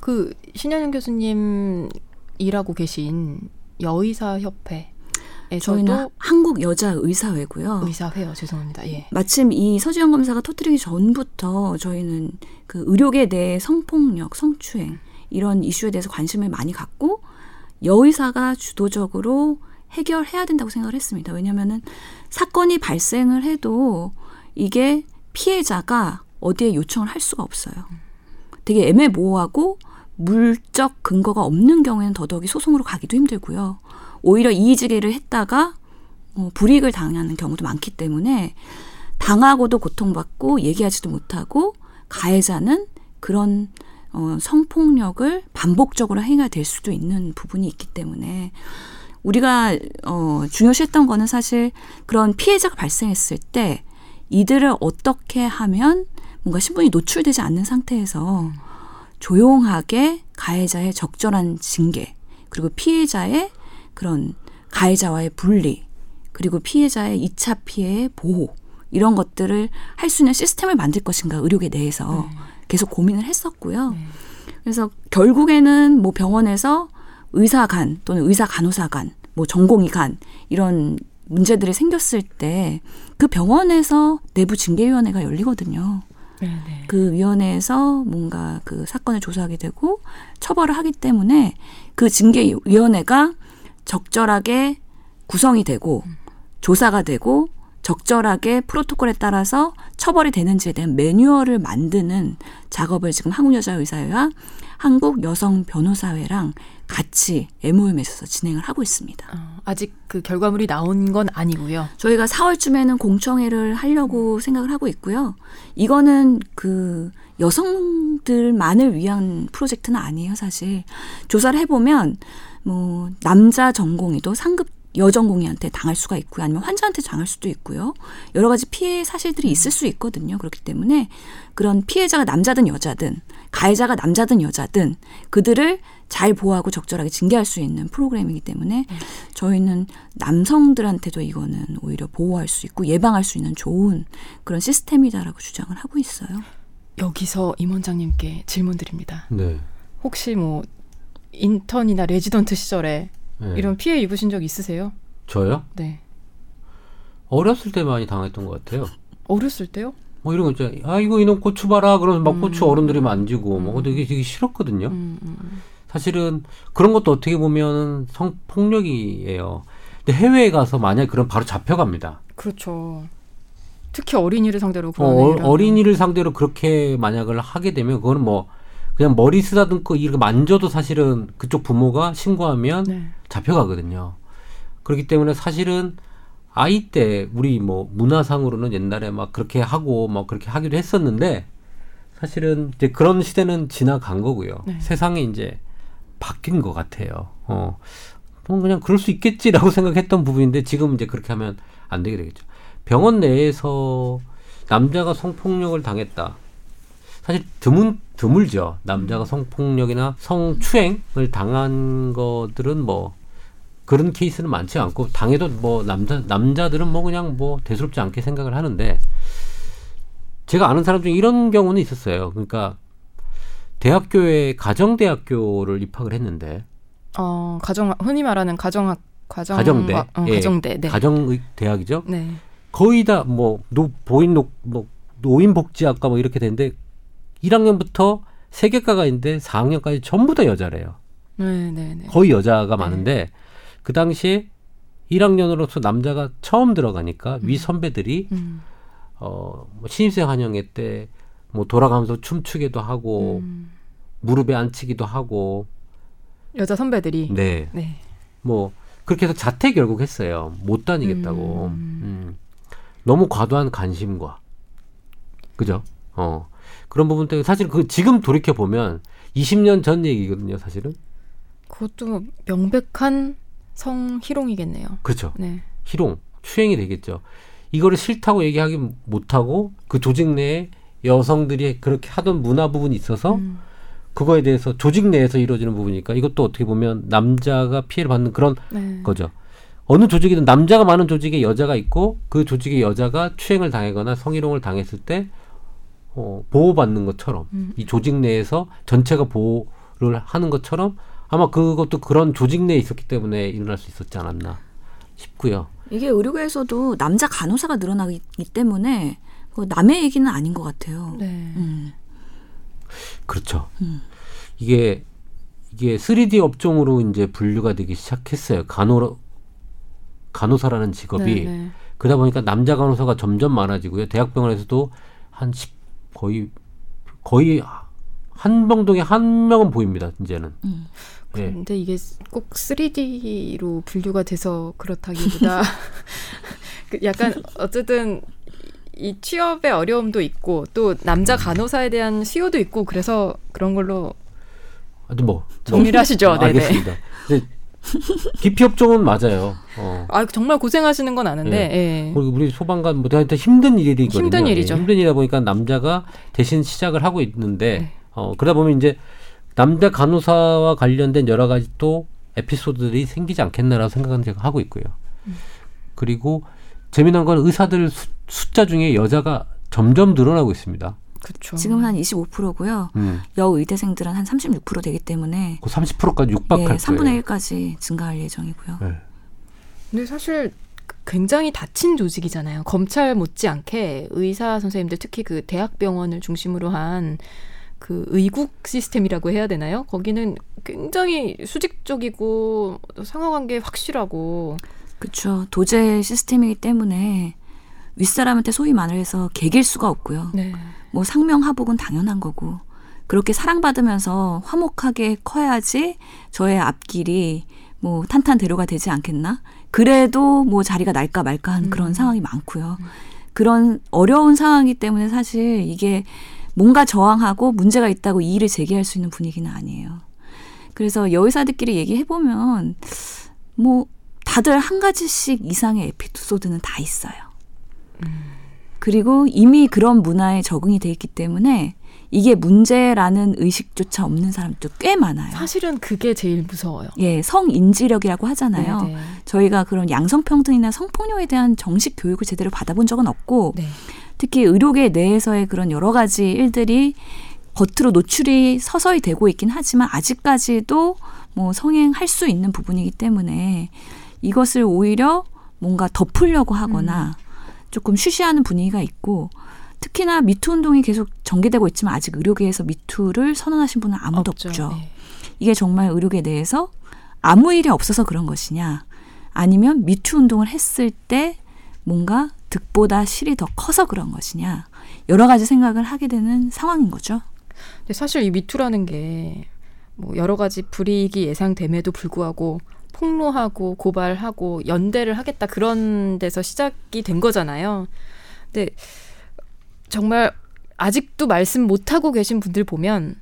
그 신현영 교수님 일하고 계신 여의사협회. 저희는 한국여자의사회고요. 의사회요. 죄송합니다. 예. 마침 이 서지영 검사가 터뜨리기 전부터 저희는 그 의료계 내 성폭력, 성추행 이런 이슈에 대해서 관심을 많이 갖고 여의사가 주도적으로 해결해야 된다고 생각을 했습니다. 왜냐하면은 사건이 발생을 해도 이게 피해자가 어디에 요청을 할 수가 없어요. 되게 애매모호하고 물적 근거가 없는 경우에는 더더욱이 소송으로 가기도 힘들고요. 오히려 이의제기를 했다가 불이익을 당하는 경우도 많기 때문에 당하고도 고통받고 얘기하지도 못하고 가해자는 그런 성폭력을 반복적으로 행위가 될 수도 있는 부분이 있기 때문에 우리가 중요시했던 거는 사실 그런 피해자가 발생했을 때 이들을 어떻게 하면 뭔가 신분이 노출되지 않는 상태에서 조용하게 가해자의 적절한 징계, 그리고 피해자의 그런 가해자와의 분리, 그리고 피해자의 2차 피해의 보호, 이런 것들을 할 수 있는 시스템을 만들 것인가 의료계 내에서 계속 고민을 했었고요. 그래서 결국에는 뭐 병원에서 의사 간 또는 의사 간호사 간, 뭐 전공의 간 이런 문제들이 생겼을 때 그 병원에서 내부 징계위원회가 열리거든요. 네네. 그 위원회에서 뭔가 그 사건을 조사하게 되고 처벌을 하기 때문에 그 징계위원회가 적절하게 구성이 되고 조사가 되고 적절하게 프로토콜에 따라서 처벌이 되는지에 대한 매뉴얼을 만드는 작업을 지금 한국여자의사회와 한국여성변호사회랑 같이 MOM에서 진행을 하고 있습니다. 아직 그 결과물이 나온 건 아니고요. 저희가 4월쯤에는 공청회를 하려고 생각을 하고 있고요. 이거는 그 여성들만을 위한 프로젝트는 아니에요, 사실. 조사를 해보면 뭐 남자 전공의도 상급 여전공의한테 당할 수가 있고요. 아니면 환자한테 당할 수도 있고요. 여러 가지 피해 사실들이 있을 수 있거든요. 그렇기 때문에 그런 피해자가 남자든 여자든 가해자가 남자든 여자든 그들을 잘 보호하고 적절하게 징계할 수 있는 프로그램이기 때문에 저희는 남성들한테도 이거는 오히려 보호할 수 있고 예방할 수 있는 좋은 그런 시스템이다라고 주장을 하고 있어요. 여기서 임 원장님께 질문드립니다. 네. 혹시 뭐 인턴이나 레지던트 시절에 네. 이런 피해 입으신 적 있으세요? 저요? 네. 어렸을 때 많이 당했던 것 같아요. 어렸을 때요? 뭐 이런 거 있잖아요. 아 이거 이놈 고추 봐라. 그러면서 막 고추 어른들이 만지고 뭐 근데 이게 되게 싫었거든요. 사실은 그런 것도 어떻게 보면 성폭력이에요. 근데 해외에 가서 만약에 그럼 바로 잡혀갑니다. 그렇죠. 특히 어린이를 상대로 그런 어린이를 상대로 그렇게 만약을 하게 되면 그거는 뭐 그냥 머리 쓰다듬고 이렇게 만져도 사실은 그쪽 부모가 신고하면 네. 잡혀가거든요. 그렇기 때문에 사실은 아이 때 우리 뭐 문화상으로는 옛날에 막 그렇게 하고 막 그렇게 하기도 했었는데 사실은 이제 그런 시대는 지나간 거고요. 네. 세상이 이제 바뀐 것 같아요. 그냥 그럴 수 있겠지라고 생각했던 부분인데 지금 이제 그렇게 하면 안 되게 되겠죠. 병원 내에서 남자가 성폭력을 당했다. 사실 드물죠. 남자가 성폭력이나 성추행을 당한 것들은 뭐 그런 케이스는 많지 않고 당해도 뭐 남자들은 뭐 그냥 뭐 대수롭지 않게 생각을 하는데 제가 아는 사람 중에 이런 경우는 있었어요. 그러니까 대학교에 가정대학교를 입학을 했는데 흔히 말하는 가정대 네. 가정대학이죠. 네. 거의 다 뭐 노인복지학과 뭐 이렇게 되는데 1학년부터 3개과가 있는데 4학년까지 전부 다 여자래요. 거의 여자가 많은데 그 당시에 1학년으로서 남자가 처음 들어가니까 위 선배들이 뭐 신입생 환영회 때 뭐 돌아가면서 춤추기도 하고 무릎에 앉히기도 하고 여자 선배들이 네. 네. 뭐 그렇게 해서 자퇴 결국 했어요. 못 다니겠다고. 너무 과도한 관심과 그죠? 그런 부분 때문에 사실 그 지금 돌이켜 보면 20년 전 얘기거든요, 사실은. 그것도 명백한 성희롱이겠네요. 그렇죠. 네. 희롱, 추행이 되겠죠. 이거를 싫다고 얘기하기 못하고 그 조직 내에 여성들이 그렇게 하던 문화 부분이 있어서 그거에 대해서 조직 내에서 이루어지는 부분이니까 이것도 어떻게 보면 남자가 피해를 받는 그런 네. 거죠. 어느 조직이든 남자가 많은 조직에 여자가 있고 그 조직의 여자가 추행을 당하거나 성희롱을 당했을 때 보호받는 것처럼 이 조직 내에서 전체가 보호를 하는 것처럼 아마 그것도 그런 조직 내에 있었기 때문에 일어날 수 있었지 않았나 싶고요. 이게 의료계에서도 남자 간호사가 늘어나기 때문에 남의 얘기는 아닌 것 같아요. 네. 그렇죠. 이게 3D 업종으로 이제 분류가 되기 시작했어요. 간호사라는 직업이. 네네. 그러다 보니까 남자 간호사가 점점 많아지고요. 대학병원에서도 한 거의 한 병동에 한 명은 보입니다. 이제는. 그런데 네. 이게 꼭 3D로 분류가 돼서 그렇다기보다 약간 어쨌든 이 취업의 어려움도 있고 또 남자 간호사에 대한 수요도 있고 그래서 그런 걸로 뭐 정리를 하시죠. 알겠습니다. 기피 업종은 맞아요. 정말 고생하시는 건 아는데 예. 예. 우리 소방관 뭐 대한테 힘든 일이거든요. 힘든 일이죠. 예. 힘든 일이다 보니까 남자가 대신 시작을 하고 있는데 네. 그러다 보면 이제 남자 간호사와 관련된 여러 가지 또 에피소드들이 생기지 않겠나라고 생각하는 제가 하고 있고요. 그리고 재미난 건 의사들 숫자 중에 여자가 점점 늘어나고 있습니다. 그쵸. 지금은 한 25%고요. 여의대생들은 한 36% 되기 때문에 그 30%까지 육박할 거예요. 3분의 1까지 증가할 예정이고요. 네. 근데 사실 굉장히 닫힌 조직이잖아요. 검찰 못지않게 의사 선생님들 특히 그 대학병원을 중심으로 한 그 의국 시스템이라고 해야 되나요? 거기는 굉장히 수직적이고 상하관계 확실하고 그렇죠. 도제 시스템이기 때문에 윗사람한테 소위 말해서 개길 수가 없고요. 네. 뭐 상명하복은 당연한 거고 그렇게 사랑받으면서 화목하게 커야지 저의 앞길이 뭐 탄탄대로가 되지 않겠나? 그래도 뭐 자리가 날까 말까한 그런 상황이 많고요. 그런 어려운 상황이기 때문에 사실 이게 뭔가 저항하고 문제가 있다고 이의를 제기할 수 있는 분위기는 아니에요. 그래서 여의사들끼리 얘기해보면 뭐 다들 한 가지씩 이상의 에피소드는 다 있어요. 그리고 이미 그런 문화에 적응이 돼 있기 때문에 이게 문제라는 의식조차 없는 사람도 꽤 많아요. 사실은 그게 제일 무서워요. 예, 성인지력이라고 하잖아요. 네네. 저희가 그런 양성평등이나 성폭력에 대한 정식 교육을 제대로 받아본 적은 없고 네. 특히 의료계 내에서의 그런 여러 가지 일들이 겉으로 노출이 서서히 되고 있긴 하지만 아직까지도 뭐 성행할 수 있는 부분이기 때문에 이것을 오히려 뭔가 덮으려고 하거나 조금 쉬쉬하는 분위기가 있고 특히나 미투 운동이 계속 전개되고 있지만 아직 의료계에서 미투를 선언하신 분은 아무도 없죠. 네. 이게 정말 의료계 내에서 아무 일이 없어서 그런 것이냐 아니면 미투 운동을 했을 때 뭔가 득보다 실이 더 커서 그런 것이냐 여러 가지 생각을 하게 되는 상황인 거죠. 근데 사실 이 미투라는 게 뭐 여러 가지 불이익이 예상됨에도 불구하고 폭로하고 고발하고 연대를 하겠다 그런 데서 시작이 된 거잖아요. 근데 정말 아직도 말씀 못하고 계신 분들 보면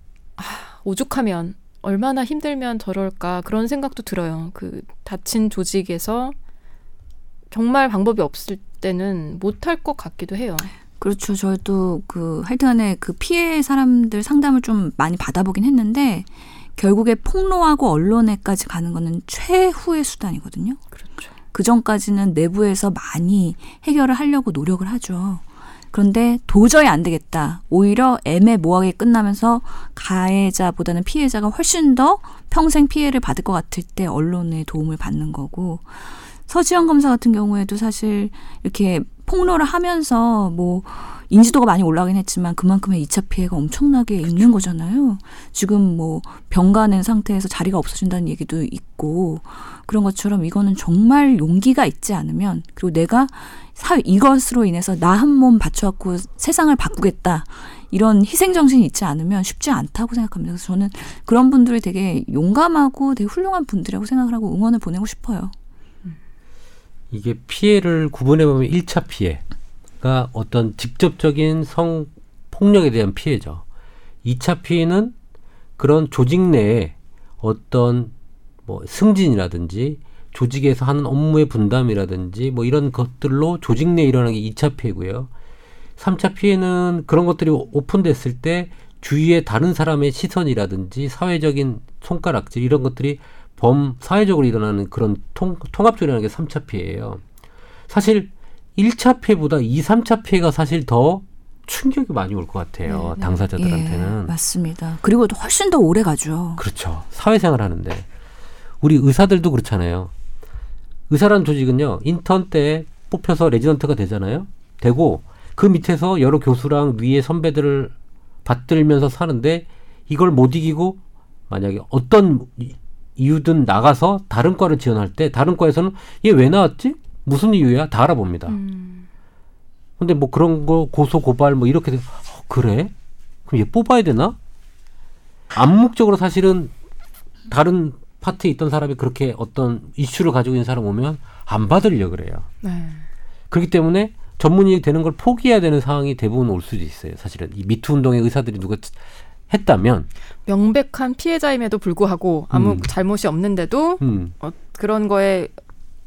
오죽하면 얼마나 힘들면 저럴까 그런 생각도 들어요. 그 닫힌 조직에서 정말 방법이 없을 때는 못할 것 같기도 해요. 그렇죠. 저도 그 하여튼간에 그 피해 사람들 상담을 좀 많이 받아보긴 했는데 결국에 폭로하고 언론에까지 가는 거는 최후의 수단이거든요. 그렇죠. 그 전까지는 내부에서 많이 해결을 하려고 노력을 하죠. 그런데 도저히 안 되겠다. 오히려 애매모호하게 끝나면서 가해자보다는 피해자가 훨씬 더 평생 피해를 받을 것 같을 때 언론의 도움을 받는 거고 서지영 검사 같은 경우에도 사실 이렇게 폭로를 하면서 뭐 인지도가 많이 올라가긴 했지만 그만큼의 2차 피해가 엄청나게 그쵸. 있는 거잖아요. 지금 뭐 병가낸 상태에서 자리가 없어진다는 얘기도 있고 그런 것처럼 이거는 정말 용기가 있지 않으면 그리고 내가 이것으로 인해서 나 한 몸 바쳐갖고 세상을 바꾸겠다. 이런 희생정신이 있지 않으면 쉽지 않다고 생각합니다. 그래서 저는 그런 분들이 되게 용감하고 되게 훌륭한 분들이라고 생각을 하고 응원을 보내고 싶어요. 이게 피해를 구분해보면 1차 피해가 어떤 직접적인 성폭력에 대한 피해죠. 2차 피해는 그런 조직 내에 어떤 뭐 승진이라든지 조직에서 하는 업무의 분담이라든지 뭐 이런 것들로 조직 내에 일어나는 게 2차 피해고요. 3차 피해는 그런 것들이 오픈됐을 때 주위의 다른 사람의 시선이라든지 사회적인 손가락질 이런 것들이 사회적으로 일어나는 그런 통합적으로 일어나는 게 3차 피해예요. 사실 1차 피해보다 2, 3차 피해가 사실 더 충격이 많이 올 것 같아요. 네, 당사자들한테는. 예, 맞습니다. 그리고 또 훨씬 더 오래 가죠. 그렇죠. 사회생활 하는데. 우리 의사들도 그렇잖아요. 의사라는 조직은요. 인턴 때 뽑혀서 레지던트가 되잖아요. 되고 그 밑에서 여러 교수랑 위의 선배들을 받들면서 사는데 이걸 못 이기고 만약에 어떤 이유든 나가서 다른 과를 지원할 때 다른 과에서는 얘 왜 나왔지? 무슨 이유야? 다 알아봅니다. 근데 뭐 그런 거 고소 고발 뭐 이렇게 돼서 그래? 그럼 얘 뽑아야 되나? 암묵적으로 사실은 다른 파트에 있던 사람이 그렇게 어떤 이슈를 가지고 있는 사람 오면 안 받으려고 그래요. 네. 그렇기 때문에 전문인이 되는 걸 포기해야 되는 상황이 대부분 올 수도 있어요. 사실은 이 미투 운동의 의사들이 누가 했다면 명백한 피해자임에도 불구하고 아무 잘못이 없는데도 그런 거에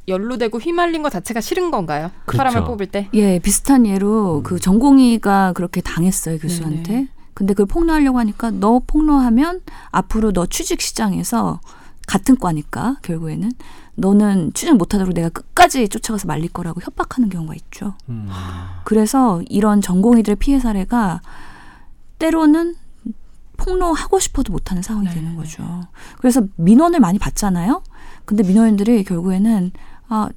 연루되고 휘말린 것 자체가 싫은 건가요? 그렇죠. 사람을 뽑을 때? 예, 비슷한 예로 그 전공의가 그렇게 당했어요, 교수한테. 네네. 근데 그걸 폭로하려고 하니까 너 폭로하면 앞으로 너 취직 시장에서 같은 과니까 결국에는 너는 취직 못하도록 내가 끝까지 쫓아가서 말릴 거라고 협박하는 경우가 있죠. 그래서 이런 전공의들의 피해 사례가 때로는 폭로하고 싶어도 못하는 상황이 되는 거죠. 그래서 민원을 많이 받잖아요. 근데 민원인들이 결국에는 아,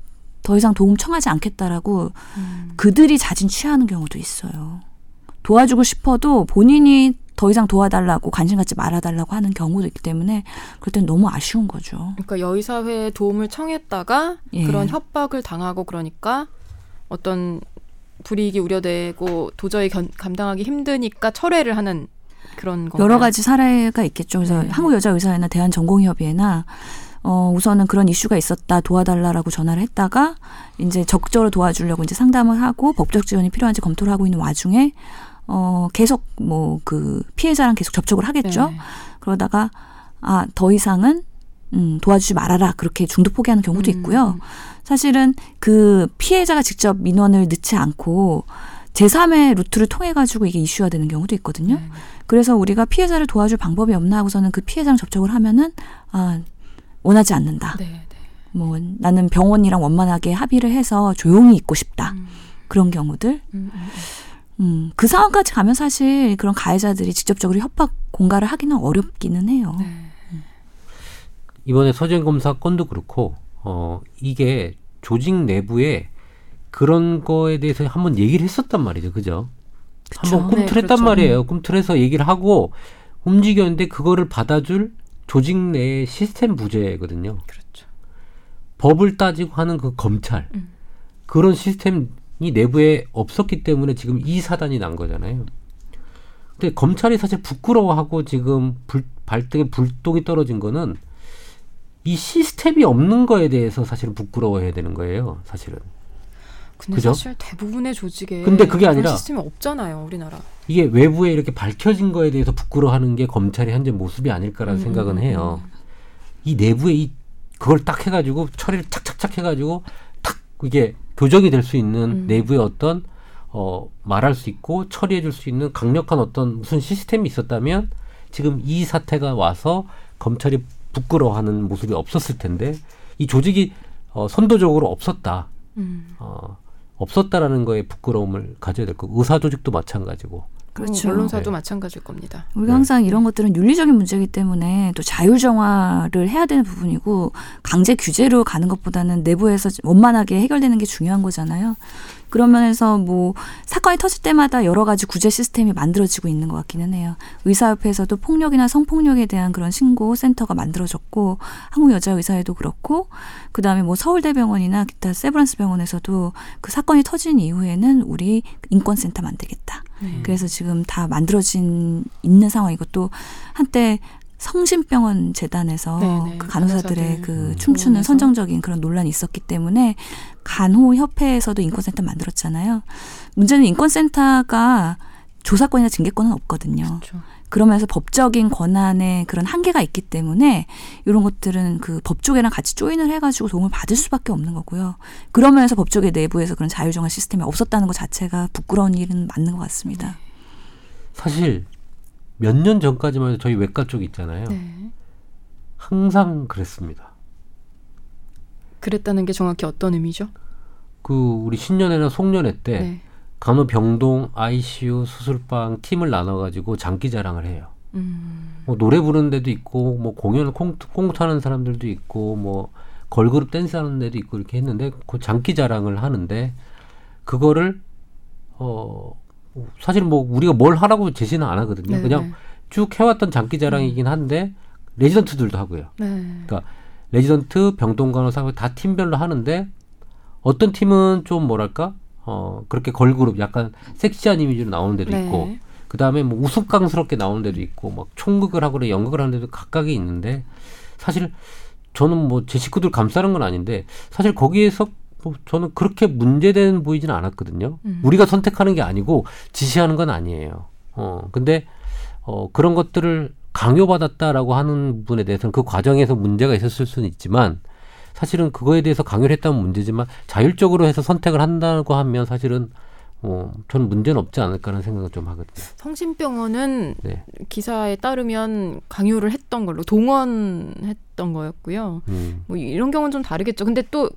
더 이상 도움 청하지 않겠다라고 그들이 자진 취하는 경우도 있어요. 도와주고 싶어도 본인이 더 이상 도와달라고 관심 갖지 말아달라고 하는 경우도 있기 때문에 그럴 땐 너무 아쉬운 거죠. 그러니까 여의사회에 도움을 청했다가 예. 그런 협박을 당하고 그러니까 어떤 불이익이 우려되고 도저히 감당하기 힘드니까 철회를 하는 그런 건가요? 여러 가지 사례가 있겠죠. 그래서 네. 한국여자의사회나 대한전공의협의회나 우선은 그런 이슈가 있었다 도와달라라고 전화를 했다가 이제 적절히 도와주려고 이제 상담을 하고 법적 지원이 필요한지 검토를 하고 있는 와중에 계속 뭐 그 피해자랑 계속 접촉을 하겠죠. 네. 그러다가 아, 더 이상은 도와주지 말아라 그렇게 중도 포기하는 경우도 있고요. 사실은 그 피해자가 직접 민원을 넣지 않고 제3의 루트를 통해 가지고 이게 이슈화 되는 경우도 있거든요. 네. 그래서 우리가 피해자를 도와줄 방법이 없나 하고서는 그 피해자랑 접촉을 하면은 아, 원하지 않는다. 네, 네. 뭐 나는 병원이랑 원만하게 합의를 해서 조용히 있고 싶다. 그런 경우들. 그 상황까지 가면 사실 그런 가해자들이 직접적으로 협박 공갈을 하기는 어렵기는 해요. 네. 이번에 서지영 검사 건도 그렇고 이게 조직 내부에 그런 거에 대해서 한번 얘기를 했었단 말이죠. 그죠? 그쵸? 한번 꿈틀했단 네, 말이에요. 꿈틀해서 얘기를 하고 움직였는데 그거를 받아줄 조직 내의 시스템 부재거든요. 그렇죠. 법을 따지고 하는 그 검찰 그런 시스템 이 내부에 없었기 때문에 지금 이 사단이 난 거잖아요. 근데 검찰이 사실 부끄러워하고 지금 발등에 불똥이 떨어진 거는 이 시스템이 없는 거에 대해서 사실은 부끄러워해야 되는 거예요. 사실은. 근데 그죠? 사실 대부분의 조직에 근데 그게 아니라 시스템이 없잖아요. 우리나라. 이게 외부에 이렇게 밝혀진 거에 대해서 부끄러워하는 게 검찰의 현재 모습이 아닐까라는 생각은 해요. 이 내부에 그걸 딱 해가지고 처리를 착착착 해가지고 탁 이게 교정이 될 수 있는 내부의 어떤 말할 수 있고 처리해 줄 수 있는 강력한 어떤 무슨 시스템이 있었다면 지금 이 사태가 와서 검찰이 부끄러워하는 모습이 없었을 텐데 이 조직이 선도적으로 없었다. 없었다라는 거에 부끄러움을 가져야 될 거고 의사 조직도 마찬가지고 그렇죠. 언론사도 네. 마찬가지일 겁니다. 우리가 항상 이런 것들은 윤리적인 문제이기 때문에 또 자율정화를 해야 되는 부분이고 강제 규제로 가는 것보다는 내부에서 원만하게 해결되는 게 중요한 거잖아요. 그런 면에서 뭐 사건이 터질 때마다 여러 가지 구제 시스템이 만들어지고 있는 것 같기는 해요. 의사협회에서도 폭력이나 성폭력에 대한 그런 신고 센터가 만들어졌고 한국여자의사회도 그렇고 그다음에 뭐 서울대병원이나 기타 세브란스 병원에서도 그 사건이 터진 이후에는 우리 인권센터 만들겠다. 그래서 지금 다 만들어진 있는 상황이고 또 한때 성심병원 재단에서 그 간호사들의 그 춤추는 선정적인 그런 논란이 있었기 때문에 간호협회에서도 인권센터 만들었잖아요. 문제는 인권센터가 조사권이나 징계권은 없거든요. 그렇죠. 그러면서 법적인 권한의 그런 한계가 있기 때문에 이런 것들은 그 법조계랑 같이 조인을 해가지고 도움을 받을 수밖에 없는 거고요. 그러면서 법조계 내부에서 그런 자율정화 시스템이 없었다는 것 자체가 부끄러운 일은 맞는 것 같습니다. 사실 몇 년 전까지만 해도 저희 외과 쪽 있잖아요. 네. 항상 그랬습니다. 그랬다는 게 정확히 어떤 의미죠? 그 우리 신년회나 송년회 때 네. 간호병동, ICU, 수술방 팀을 나눠가지고 장기 자랑을 해요. 뭐 노래 부르는 데도 있고 뭐 공연을 콩타는 사람들도 있고 뭐 걸그룹 댄스 하는 데도 있고 이렇게 했는데 그 장기 자랑을 하는데 그거를 사실 뭐 우리가 뭘 하라고 제시는 안 하거든요. 네네. 그냥 쭉 해왔던 장기 자랑이긴 한데 레지던트들도 하고요. 네. 그러니까 레지던트, 병동 간호사 다 팀별로 하는데 어떤 팀은 좀 뭐랄까 그렇게 걸그룹 약간 섹시한 이미지로 나오는 데도 네. 있고 그 다음에 뭐 우스꽝스럽게 나오는 데도 있고 막 총극을 하거나 연극을 하는 데도 각각이 있는데 사실 저는 뭐 제 식구들 감싸는 건 아닌데 사실 거기에서 저는 그렇게 문제되는 보이지는 않았거든요. 우리가 선택하는 게 아니고 지시하는 건 아니에요. 근데 그런 것들을 강요받았다라고 하는 부분에 대해서는 그 과정에서 문제가 있었을 수는 있지만 사실은 그거에 대해서 강요를 했다면 문제지만 자율적으로 해서 선택을 한다고 하면 사실은 저는 문제는 없지 않을까라는 생각을 좀 하거든요. 성심병원은 네. 기사에 따르면 강요를 했던 걸로 동원했던 거였고요. 뭐 이런 경우는 좀 다르겠죠. 근데 또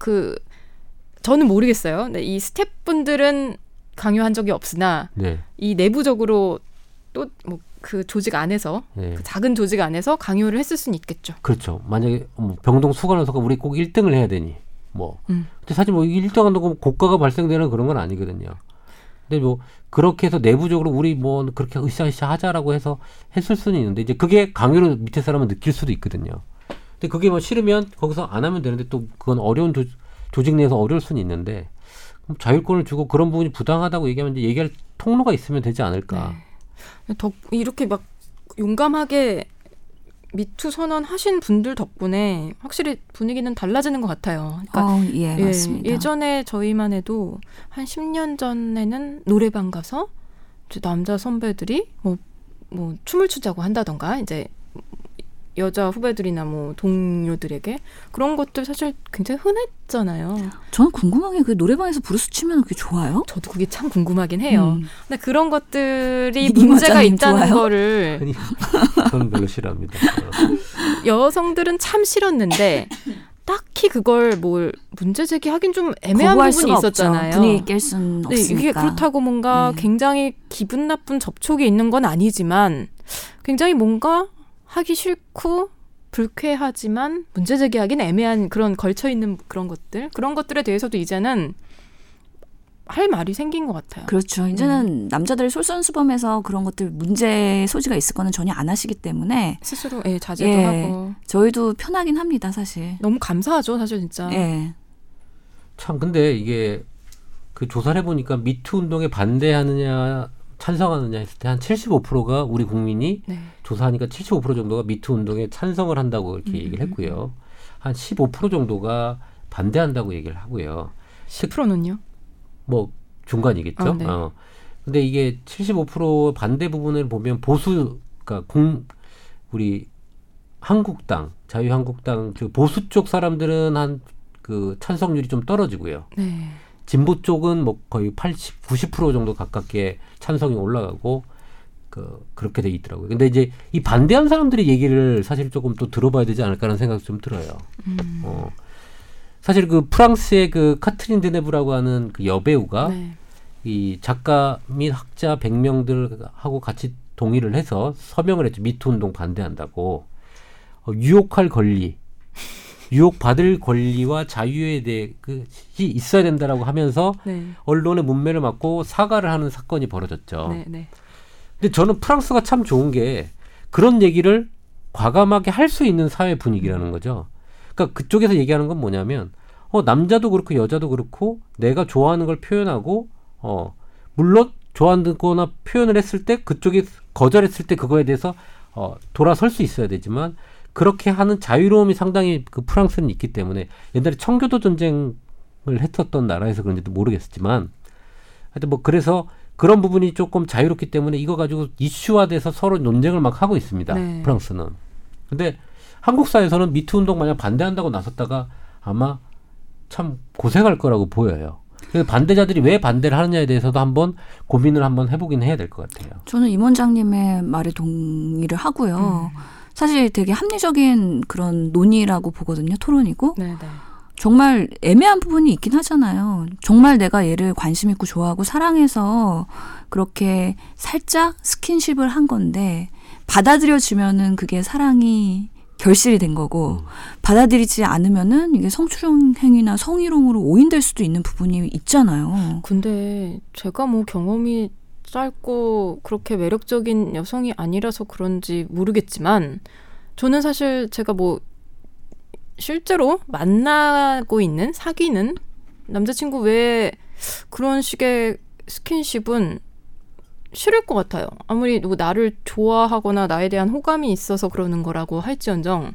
저는 모르겠어요. 네, 이 스태프분들은 강요한 적이 없으나 네. 이 내부적으로 또 뭐 그 조직 안에서 네. 그 작은 조직 안에서 강요를 했을 수는 있겠죠. 그렇죠. 만약에 병동 수간호사가 우리 꼭 1등을 해야 되니 뭐. 근데 사실 뭐 1등한다고 고가가 발생되는 그런 건 아니거든요. 근데 뭐 그렇게 해서 내부적으로 우리 뭐 그렇게 으쌰으쌰 하자라고 해서 했을 수는 있는데 이제 그게 강요를 밑에 사람은 느낄 수도 있거든요. 근데 그게 뭐 싫으면 거기서 안 하면 되는데 또 그건 어려운 조직 내에서 어려울 수는 있는데 자율권을 주고 그런 부분이 부당하다고 얘기하면 이제 얘기할 통로가 있으면 되지 않을까. 네. 이렇게 막 용감하게 미투 선언하신 분들 덕분에 확실히 분위기는 달라지는 것 같아요. 그러니까 예, 맞습니다. 예전에 저희만 해도 한 10년 전에는 노래방 가서 이제 남자 선배들이 뭐 춤을 추자고 한다던가 이제 여자 후배들이나 뭐 동료들에게 그런 것들 사실 굉장히 흔했잖아요. 저는 궁금한 게 그 노래방에서 부르스 치면 그게 좋아요? 저도 그게 참 궁금하긴 해요. 근데 그런 것들이 문제가 있다는 좋아요? 거를 아니, 저는 별로 싫어합니다. 여성들은 참 싫었는데 딱히 그걸 뭘 문제 제기하긴 좀 애매한 부분이 있었잖아요. 없죠. 분위기 깰 수는 없으니까. 이게 그렇다고 뭔가 굉장히 기분 나쁜 접촉이 있는 건 아니지만 굉장히 뭔가 하기 싫고 불쾌하지만 문제 제기하기는 애매한 그런 걸쳐있는 그런 것들에 대해서도 이제는 할 말이 생긴 것 같아요. 그렇죠. 이제는 남자들이 솔선수범해서 그런 것들 문제 소지가 있을 거는 전혀 안 하시기 때문에 스스로 자제도 하고 저희도 편하긴 합니다. 사실 너무 감사하죠. 사실 진짜 참 근데 이게 그 조사를 해보니까 미투 운동에 반대하느냐 찬성하느냐 했을 때 한 75%가 우리 국민이 네. 조사하니까 75% 정도가 미투 운동에 찬성을 한다고 이렇게 얘기를 했고요. 한 15% 정도가 반대한다고 얘기를 하고요. 10%는요? 뭐 중간이겠죠. 네. 근데 이게 75% 반대 부분을 보면 보수 그러니까 우리 한국당, 자유한국당 그 보수 쪽 사람들은 한 그 찬성률이 좀 떨어지고요. 네. 진보 쪽은 뭐 거의 80, 90% 정도 가깝게 찬성이 올라가고 그렇게 돼 있더라고요. 근데 이제 이 반대한 사람들의 얘기를 사실 조금 또 들어봐야 되지 않을까라는 생각이 좀 들어요. 사실 그 프랑스의 그 카트린 드네브라고 하는 그 여배우가 이 작가 및 학자 100명들하고 같이 동의를 해서 서명을 했죠. 미투운동 반대한다고. 유혹할 권리, 유혹받을 권리와 자유에 대해 있어야 된다라고 하면서 네. 언론의 문매를 맞고 사과를 하는 사건이 벌어졌죠. 네, 네. 근데 저는 프랑스가 참 좋은 게 그런 얘기를 과감하게 할 수 있는 사회 분위기라는 거죠. 그러니까 그쪽에서 얘기하는 건 뭐냐면 남자도 그렇고 여자도 그렇고 내가 좋아하는 걸 표현하고 물론 좋아하는 거나 표현을 했을 때 그쪽이 거절했을 때 그거에 대해서 돌아설 수 있어야 되지만 그렇게 하는 자유로움이 상당히 그 프랑스는 있기 때문에 옛날에 청교도 전쟁을 했었던 나라에서 그런지도 모르겠지만 하여튼 뭐 그래서 그런 부분이 조금 자유롭기 때문에 이거 가지고 이슈화돼서 서로 논쟁을 막 하고 있습니다. 네. 프랑스는. 근데 한국 사회에서는 미투 운동 마냥 반대한다고 나섰다가 아마 참 고생할 거라고 보여요. 그래서 반대자들이 왜 반대를 하느냐에 대해서도 한번 고민을 한번 해보긴 해야 될 것 같아요. 저는 임 원장님의 말에 동의를 하고요. 사실 되게 합리적인 그런 논의라고 보거든요. 토론이고. 네네. 정말 애매한 부분이 있긴 하잖아요. 정말 내가 얘를 관심 있고 좋아하고 사랑해서 그렇게 살짝 스킨십을 한 건데 받아들여지면은 그게 사랑이 결실이 된 거고 받아들이지 않으면은 이게 성추행 행위나 성희롱으로 오인될 수도 있는 부분이 있잖아요. 근데 제가 뭐 경험이 짧고 그렇게 매력적인 여성이 아니라서 그런지 모르겠지만 저는 사실 제가 뭐 실제로 만나고 있는 사귀는 남자친구 외에 그런 식의 스킨십은 싫을 것 같아요. 아무리 뭐 나를 좋아하거나 나에 대한 호감이 있어서 그러는 거라고 할지언정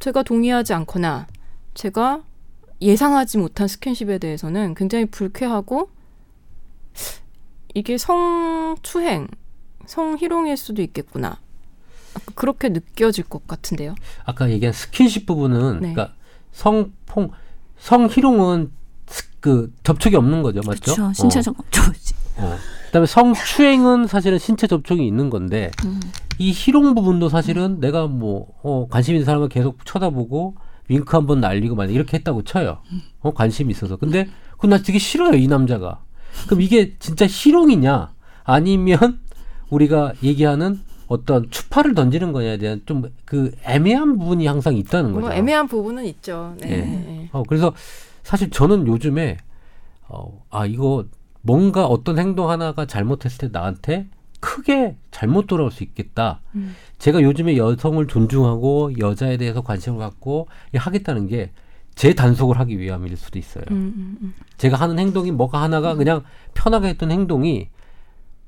제가 동의하지 않거나 제가 예상하지 못한 스킨십에 대해서는 굉장히 불쾌하고 이게 성추행, 성희롱일 수도 있겠구나. 그렇게 느껴질 것 같은데요. 아까 얘기한 스킨십 부분은 네. 그러니까 성희롱은 그 접촉이 없는 거죠. 맞죠? 그렇죠. 신체적 접촉이지. 그다음에 성추행은 사실은 신체 접촉이 있는 건데 이 희롱 부분도 사실은 내가 뭐 관심 있는 사람을 계속 쳐다보고 윙크 한번 날리고 만약 이렇게 했다고 쳐요. 관심이 있어서. 근데 그건 나 되게 싫어요. 이 남자가. 그럼 이게 진짜 희롱이냐 아니면 우리가 얘기하는 어떤 추파를 던지는 거냐에 대한 좀 그 애매한 부분이 항상 있다는 거죠. 애매한 부분은 있죠. 네. 네. 그래서 사실 저는 요즘에 이거 뭔가 어떤 행동 하나가 잘못했을 때 나한테 크게 잘못 돌아올 수 있겠다. 제가 요즘에 여성을 존중하고 여자에 대해서 관심을 갖고 하겠다는 게 제 단속을 하기 위함일 수도 있어요. 제가 하는 행동이 뭐가 하나가 그냥 편하게 했던 행동이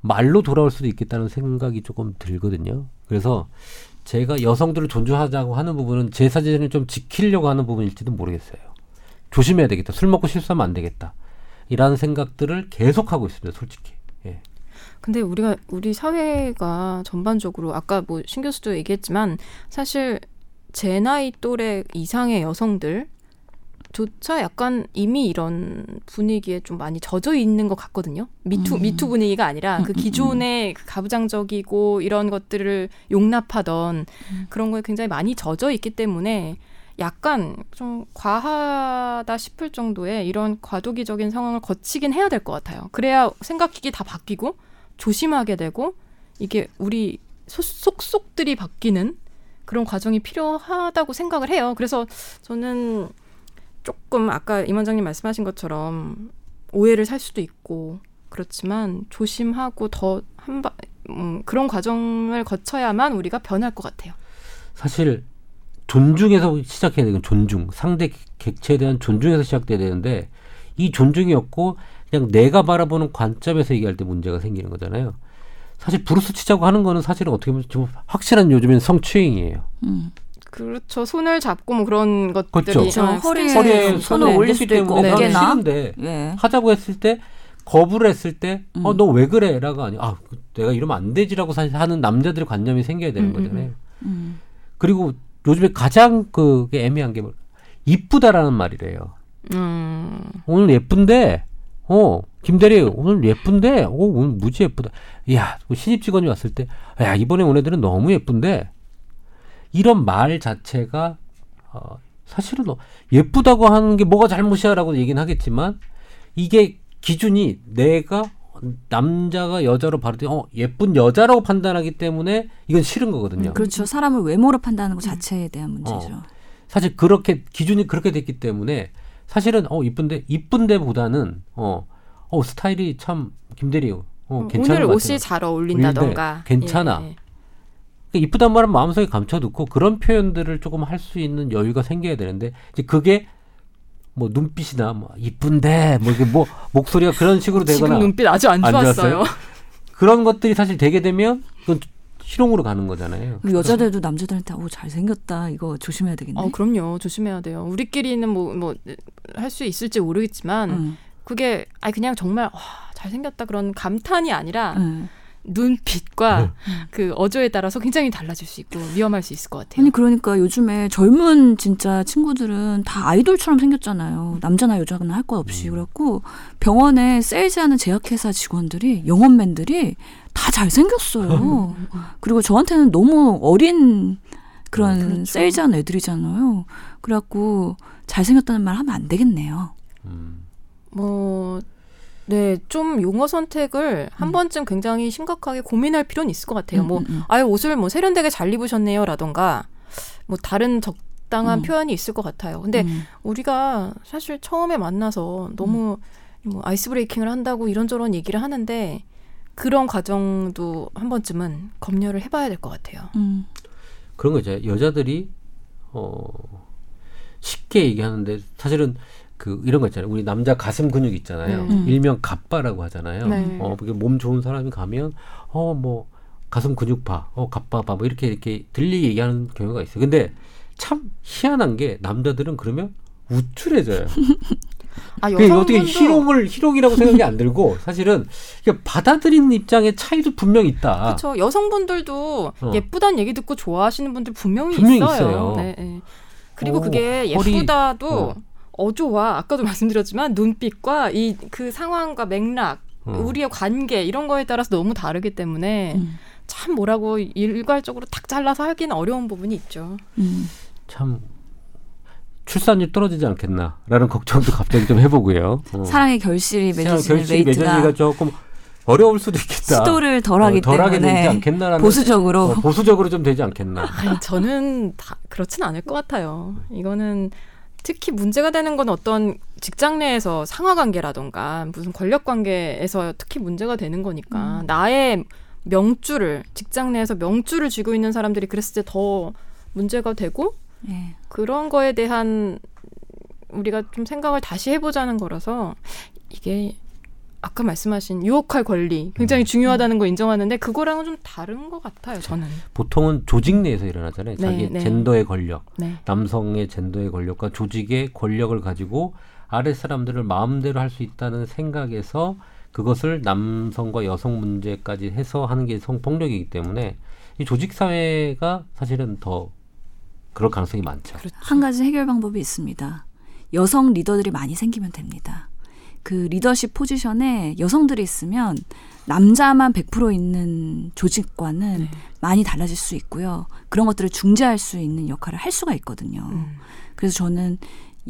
말로 돌아올 수도 있겠다는 생각이 조금 들거든요. 그래서 제가 여성들을 존중하자고 하는 부분은 제 사진을 좀 지키려고 하는 부분일지도 모르겠어요. 조심해야 되겠다. 술 먹고 실수하면 안 되겠다. 이라는 생각들을 계속하고 있습니다. 솔직히. 예. 근데 우리 사회가 전반적으로 아까 뭐 신 교수도 얘기했지만 사실 제 나이 또래 이상의 여성들 조차 약간 이미 이런 분위기에 좀 많이 젖어 있는 것 같거든요. 미투 분위기가 아니라 그 기존의 그 가부장적이고 이런 것들을 용납하던 그런 거에 굉장히 많이 젖어 있기 때문에 약간 좀 과하다 싶을 정도의 이런 과도기적인 상황을 거치긴 해야 될 것 같아요. 그래야 생각이 다 바뀌고 조심하게 되고 이게 우리 속속들이 바뀌는 그런 과정이 필요하다고 생각을 해요. 그래서 저는 조금 아까 임 원장님 말씀하신 것처럼 오해를 살 수도 있고 그렇지만 조심하고 더 그런 과정을 거쳐야만 우리가 변할 것 같아요. 사실 존중에서 시작해야 되는 존중. 상대 객체에 대한 존중에서 시작돼야 되는데 이 존중이 없고 그냥 내가 바라보는 관점에서 얘기할 때 문제가 생기는 거잖아요. 사실 부르스치자고 하는 거는 사실은 어떻게 보면 좀 확실한 요즘엔 성추행이에요. 그렇죠. 손을 잡고 뭐 그런 것들이 그렇죠. 허리에 손을 올릴 수도 있고 어깨나 싫은데 네. 하자고 했을 때 거부를 했을 때 너 왜 그래? 라가 아니야. 아, 내가 이러면 안 되지라고 사실 하는 남자들의 관념이 생겨야 되는 거잖아요. 그리고 요즘에 가장 그게 애매한 게 이쁘다라는 말이래요. 오늘 예쁜데 김대리 오늘 예쁜데 오늘 무지 예쁘다. 야 신입 직원이 왔을 때 야 이번에 온 애들은 너무 예쁜데 이런 말 자체가 사실은 예쁘다고 하는 게 뭐가 잘못이야라고 얘기는 하겠지만 이게 기준이 내가 남자가 여자로 바로 예쁜 여자라고 판단하기 때문에 이건 싫은 거거든요. 그렇죠. 사람을 외모로 판단하는 것 자체에 대한 문제죠. 사실 그렇게 기준이 그렇게 됐기 때문에 사실은 이쁜데보다는 스타일이 참 김대리 괜찮은 오늘 옷이 잘 어울린다던가 괜찮아. 예, 예. 그러니까 이쁘단 말은 마음속에 감춰두고 그런 표현들을 조금 할 수 있는 여유가 생겨야 되는데 이제 그게 뭐 눈빛이나 이쁜데 이게 목소리가 그런 식으로 되거나 지금 눈빛 아주 안 좋았어요. 그런 것들이 사실 되게 되면 그건 실용으로 가는 거잖아요. 여자들도 남자들한테 잘생겼다 이거 조심해야 되겠네. 그럼요. 조심해야 돼요. 우리끼리는 뭐 할 수 있을지 모르겠지만 그게 그냥 정말 잘생겼다 그런 감탄이 아니라 눈빛과 그 어조에 따라서 굉장히 달라질 수 있고 위험할 수 있을 것 같아요. 아니 그러니까 요즘에 젊은 진짜 친구들은 다 아이돌처럼 생겼잖아요. 남자나 여자나 할 것 없이. 그래갖고 병원에 세일즈하는 제약회사 직원들이 영업맨들이 다 잘생겼어요. 그리고 저한테는 너무 어린 그런 그렇죠. 세일즈하는 애들이잖아요. 그래갖고 잘생겼다는 말 하면 안 되겠네요. 네, 좀 용어 선택을 한 번쯤 굉장히 심각하게 고민할 필요는 있을 것 같아요. 아예 옷을 세련되게 잘 입으셨네요라던가 다른 적당한 표현이 있을 것 같아요. 근데 우리가 사실 처음에 만나서 너무 아이스 브레이킹을 한다고 이런저런 얘기를 하는데 그런 과정도 한 번쯤은 검열을 해봐야 될 것 같아요. 그런 거 있잖아요. 여자들이 쉽게 얘기하는데 사실은 이런 거 있잖아요. 우리 남자 가슴 근육 있잖아요. 일명 갑바라고 하잖아요. 네. 몸 좋은 사람이 가면 가슴 근육 봐, 갑바 봐, 이렇게 들리게 얘기하는 경우가 있어요. 근데 참 희한한 게 남자들은 그러면 우쭐해져요. 여성분도 어떻게 희롱이라고 생각이 안 들고 사실은 받아들이는 입장의 차이도 분명히 있다. 그렇죠. 여성분들도 예쁘다는 얘기 듣고 좋아하시는 분들 분명히 있어요. 네, 네. 그리고 그게 예쁘다도 어조와 아까도 말씀드렸지만 눈빛과 그 상황과 맥락, 우리의 관계 이런 거에 따라서 너무 다르기 때문에 참 뭐라고 일괄적으로 딱 잘라서 하기는 어려운 부분이 있죠. 참 출산율 떨어지지 않겠나라는 걱정도 갑자기 좀 해보고요. 사랑의 결실이 맺어지는 레이트가 조금 어려울 수도 있겠다. 시도를 덜하기 때문에 되지 않겠나라는 보수적으로 좀 되지 않겠나. 저는 다 그렇진 않을 것 같아요. 이거는 특히 문제가 되는 건 어떤 직장 내에서 상하관계라던가 무슨 권력관계에서 특히 문제가 되는 거니까 나의 직장 내에서 명줄을 쥐고 있는 사람들이 그랬을 때 더 문제가 되고 그런 거에 대한 우리가 좀 생각을 다시 해보자는 거라서 이게 아까 말씀하신 유혹할 권리 굉장히 중요하다는 거 인정하는데 그거랑은 좀 다른 것 같아요. 저는 보통은 조직 내에서 일어나잖아요. 자기 젠더의 권력, 남성의 젠더의 권력과 조직의 권력을 가지고 아래 사람들을 마음대로 할 수 있다는 생각에서 그것을 남성과 여성 문제까지 해서 하는 게 성폭력이기 때문에 이 조직 사회가 사실은 더 그럴 가능성이 많죠. 그렇죠. 한 가지 해결 방법이 있습니다. 여성 리더들이 많이 생기면 됩니다. 그 리더십 포지션에 여성들이 있으면 남자만 100% 있는 조직과는 많이 달라질 수 있고요. 그런 것들을 중재할 수 있는 역할을 할 수가 있거든요. 그래서 저는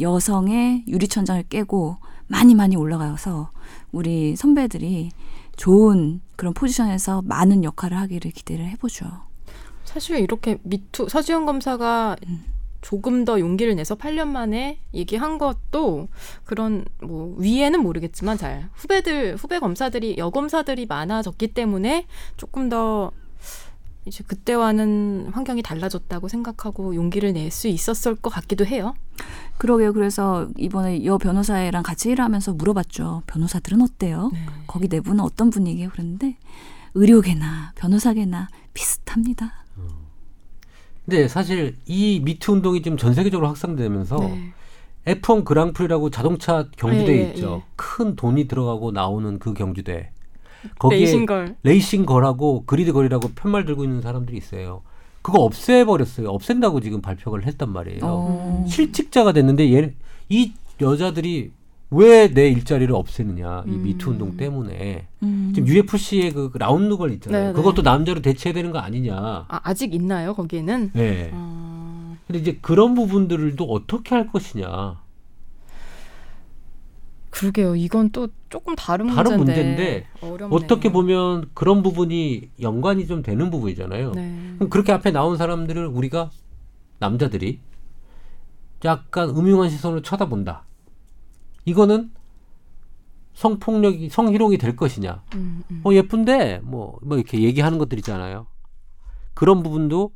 여성의 유리천장을 깨고 많이 올라가서 우리 선배들이 좋은 그런 포지션에서 많은 역할을 하기를 기대를 해보죠. 사실 이렇게 서지영 검사가 조금 더 용기를 내서 8년 만에 얘기한 것도 그런 위에는 모르겠지만 잘 후배 검사들이 여검사들이 많아졌기 때문에 조금 더 이제 그때와는 환경이 달라졌다고 생각하고 용기를 낼 수 있었을 것 같기도 해요. 그러게요. 그래서 이번에 여 변호사랑 같이 일하면서 물어봤죠. 변호사들은 어때요? 네. 거기 내부는 어떤 분위기예요? 그런데 의료계나 변호사계나 비슷합니다. 근데 사실 이 미투 운동이 지금 전 세계적으로 확산되면서 F1 그랑프리라고 자동차 경주대회 있죠. 큰 돈이 들어가고 나오는 그 경주대회. 거기에 레이싱걸하고 그리드걸이라고 편말 들고 있는 사람들이 있어요. 그거 없애버렸어요. 없앤다고 지금 발표를 했단 말이에요. 실직자가 됐는데 이 여자들이 왜 내 일자리를 없애느냐. 이 미투 운동 때문에. 지금 UFC의 그 라운드걸 있잖아요. 네네. 그것도 남자로 대체해야 되는 거 아니냐. 아직 있나요? 거기에는? 네. 근데 이제 그런 부분들도 어떻게 할 것이냐. 그러게요. 이건 또 조금 다른 문제인데 어렵네요. 어떻게 보면 그런 부분이 연관이 좀 되는 부분이잖아요. 네. 그럼 그렇게 앞에 나온 사람들을 우리가 남자들이 약간 음흉한 시선으로 쳐다본다. 이거는 성폭력이 성희롱이 될 것이냐. 예쁜데 뭐 이렇게 얘기하는 것들 있잖아요. 그런 부분도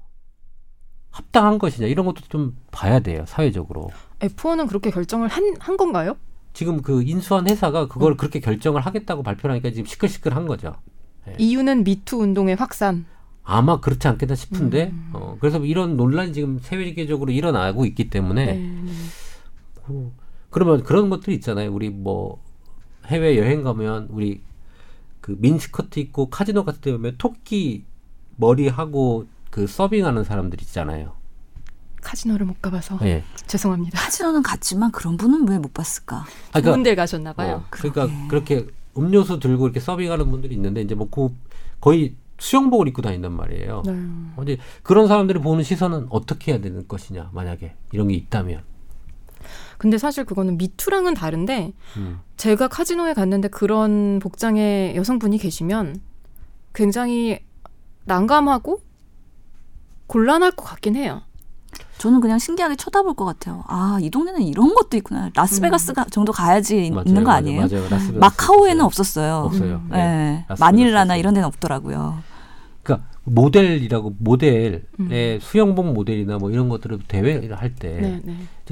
합당한 것이냐 이런 것도 좀 봐야 돼요. 사회적으로. F1은 그렇게 결정을 한 건가요? 지금 그 인수한 회사가 그걸 그렇게 결정을 하겠다고 발표하니까 지금 시끌시끌한 거죠. 네. 이유는 미투 운동의 확산. 아마 그렇지 않겠다 싶은데 그래서 이런 논란이 지금 세계적으로 일어나고 있기 때문에 그러면 그런 것들이 있잖아요. 우리 뭐 해외 여행 가면 우리 그 민스커트 입고 카지노 같은 데 보면 토끼 머리하고 그 서빙하는 사람들 있잖아요. 카지노를 못 가봐서 네. 죄송합니다. 카지노는 갔지만 그런 분은 왜 못 봤을까? 아, 그러니까, 좋은 데 가셨나 봐요. 그러니까 그렇게 음료수 들고 이렇게 서빙하는 분들이 있는데 이제 뭐 거의 수영복을 입고 다닌단 말이에요. 네. 이제 그런 사람들이 보는 시선은 어떻게 해야 되는 것이냐 만약에 이런 게 있다면. 근데 사실 그거는 미투랑은 다른데 제가 카지노에 갔는데 그런 복장의 여성분이 계시면 굉장히 난감하고 곤란할 것 같긴 해요. 저는 그냥 신기하게 쳐다볼 것 같아요. 아, 이 동네는 이런 것도 있구나. 라스베가스 정도 가야지 맞아요, 있는 거 아니에요? 맞아요. 마카오에는 없었어요. 없어요. 네. 마닐라나 이런 데는 없더라고요. 그러니까 모델의 수영복 모델이나 뭐 이런 것들을 대회를 할 때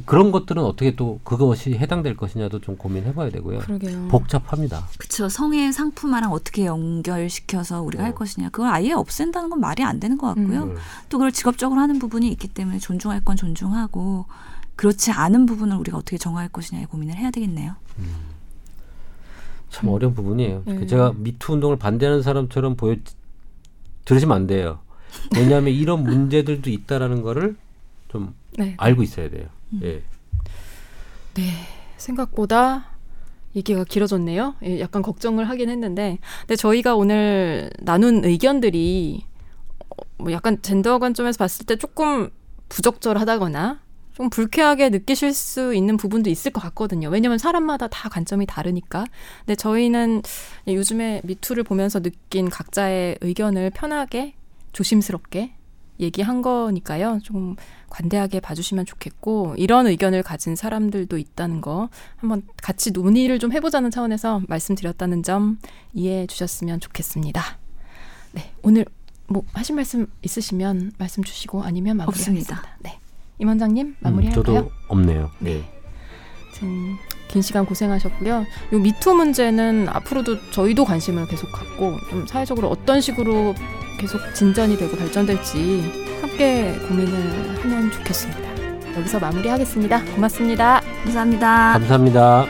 그런 것들은 어떻게 또 그것이 해당될 것이냐도 좀 고민해봐야 되고요. 그러게요. 복잡합니다. 그렇죠. 성의 상품화랑 어떻게 연결시켜서 우리가 할 것이냐. 그걸 아예 없앤다는 건 말이 안 되는 것 같고요. 또 그걸 직업적으로 하는 부분이 있기 때문에 존중할 건 존중하고 그렇지 않은 부분을 우리가 어떻게 정할 것이냐에 고민을 해야 되겠네요. 참 어려운 부분이에요. 제가 미투 운동을 반대하는 사람처럼 들으시면 안 돼요. 왜냐하면 이런 문제들도 있다라는 거를 좀 알고 있어야 돼요. 예. 네. 생각보다 얘기가 길어졌네요. 예, 약간 걱정을 하긴 했는데 근데 저희가 오늘 나눈 의견들이 뭐 약간 젠더 관점에서 봤을 때 조금 부적절하다거나 좀 불쾌하게 느끼실 수 있는 부분도 있을 것 같거든요. 왜냐하면 사람마다 다 관점이 다르니까. 근데 저희는 요즘에 미투를 보면서 느낀 각자의 의견을 편하게 조심스럽게 얘기한 거니까요. 좀 관대하게 봐주시면 좋겠고 이런 의견을 가진 사람들도 있다는 거 한번 같이 논의를 좀 해보자는 차원에서 말씀드렸다는 점 이해해 주셨으면 좋겠습니다. 네, 오늘 뭐 하신 말씀 있으시면 말씀 주시고 아니면 마무리하겠습니다. 네. 임 원장님 마무리할까요? 저도 없네요. 네. 긴 시간 고생하셨고요. 이 미투 문제는 앞으로도 저희도 관심을 계속 갖고 좀 사회적으로 어떤 식으로 계속 진전이 되고 발전될지 함께 고민을 하면 좋겠습니다. 여기서 마무리하겠습니다. 고맙습니다. 감사합니다. 감사합니다.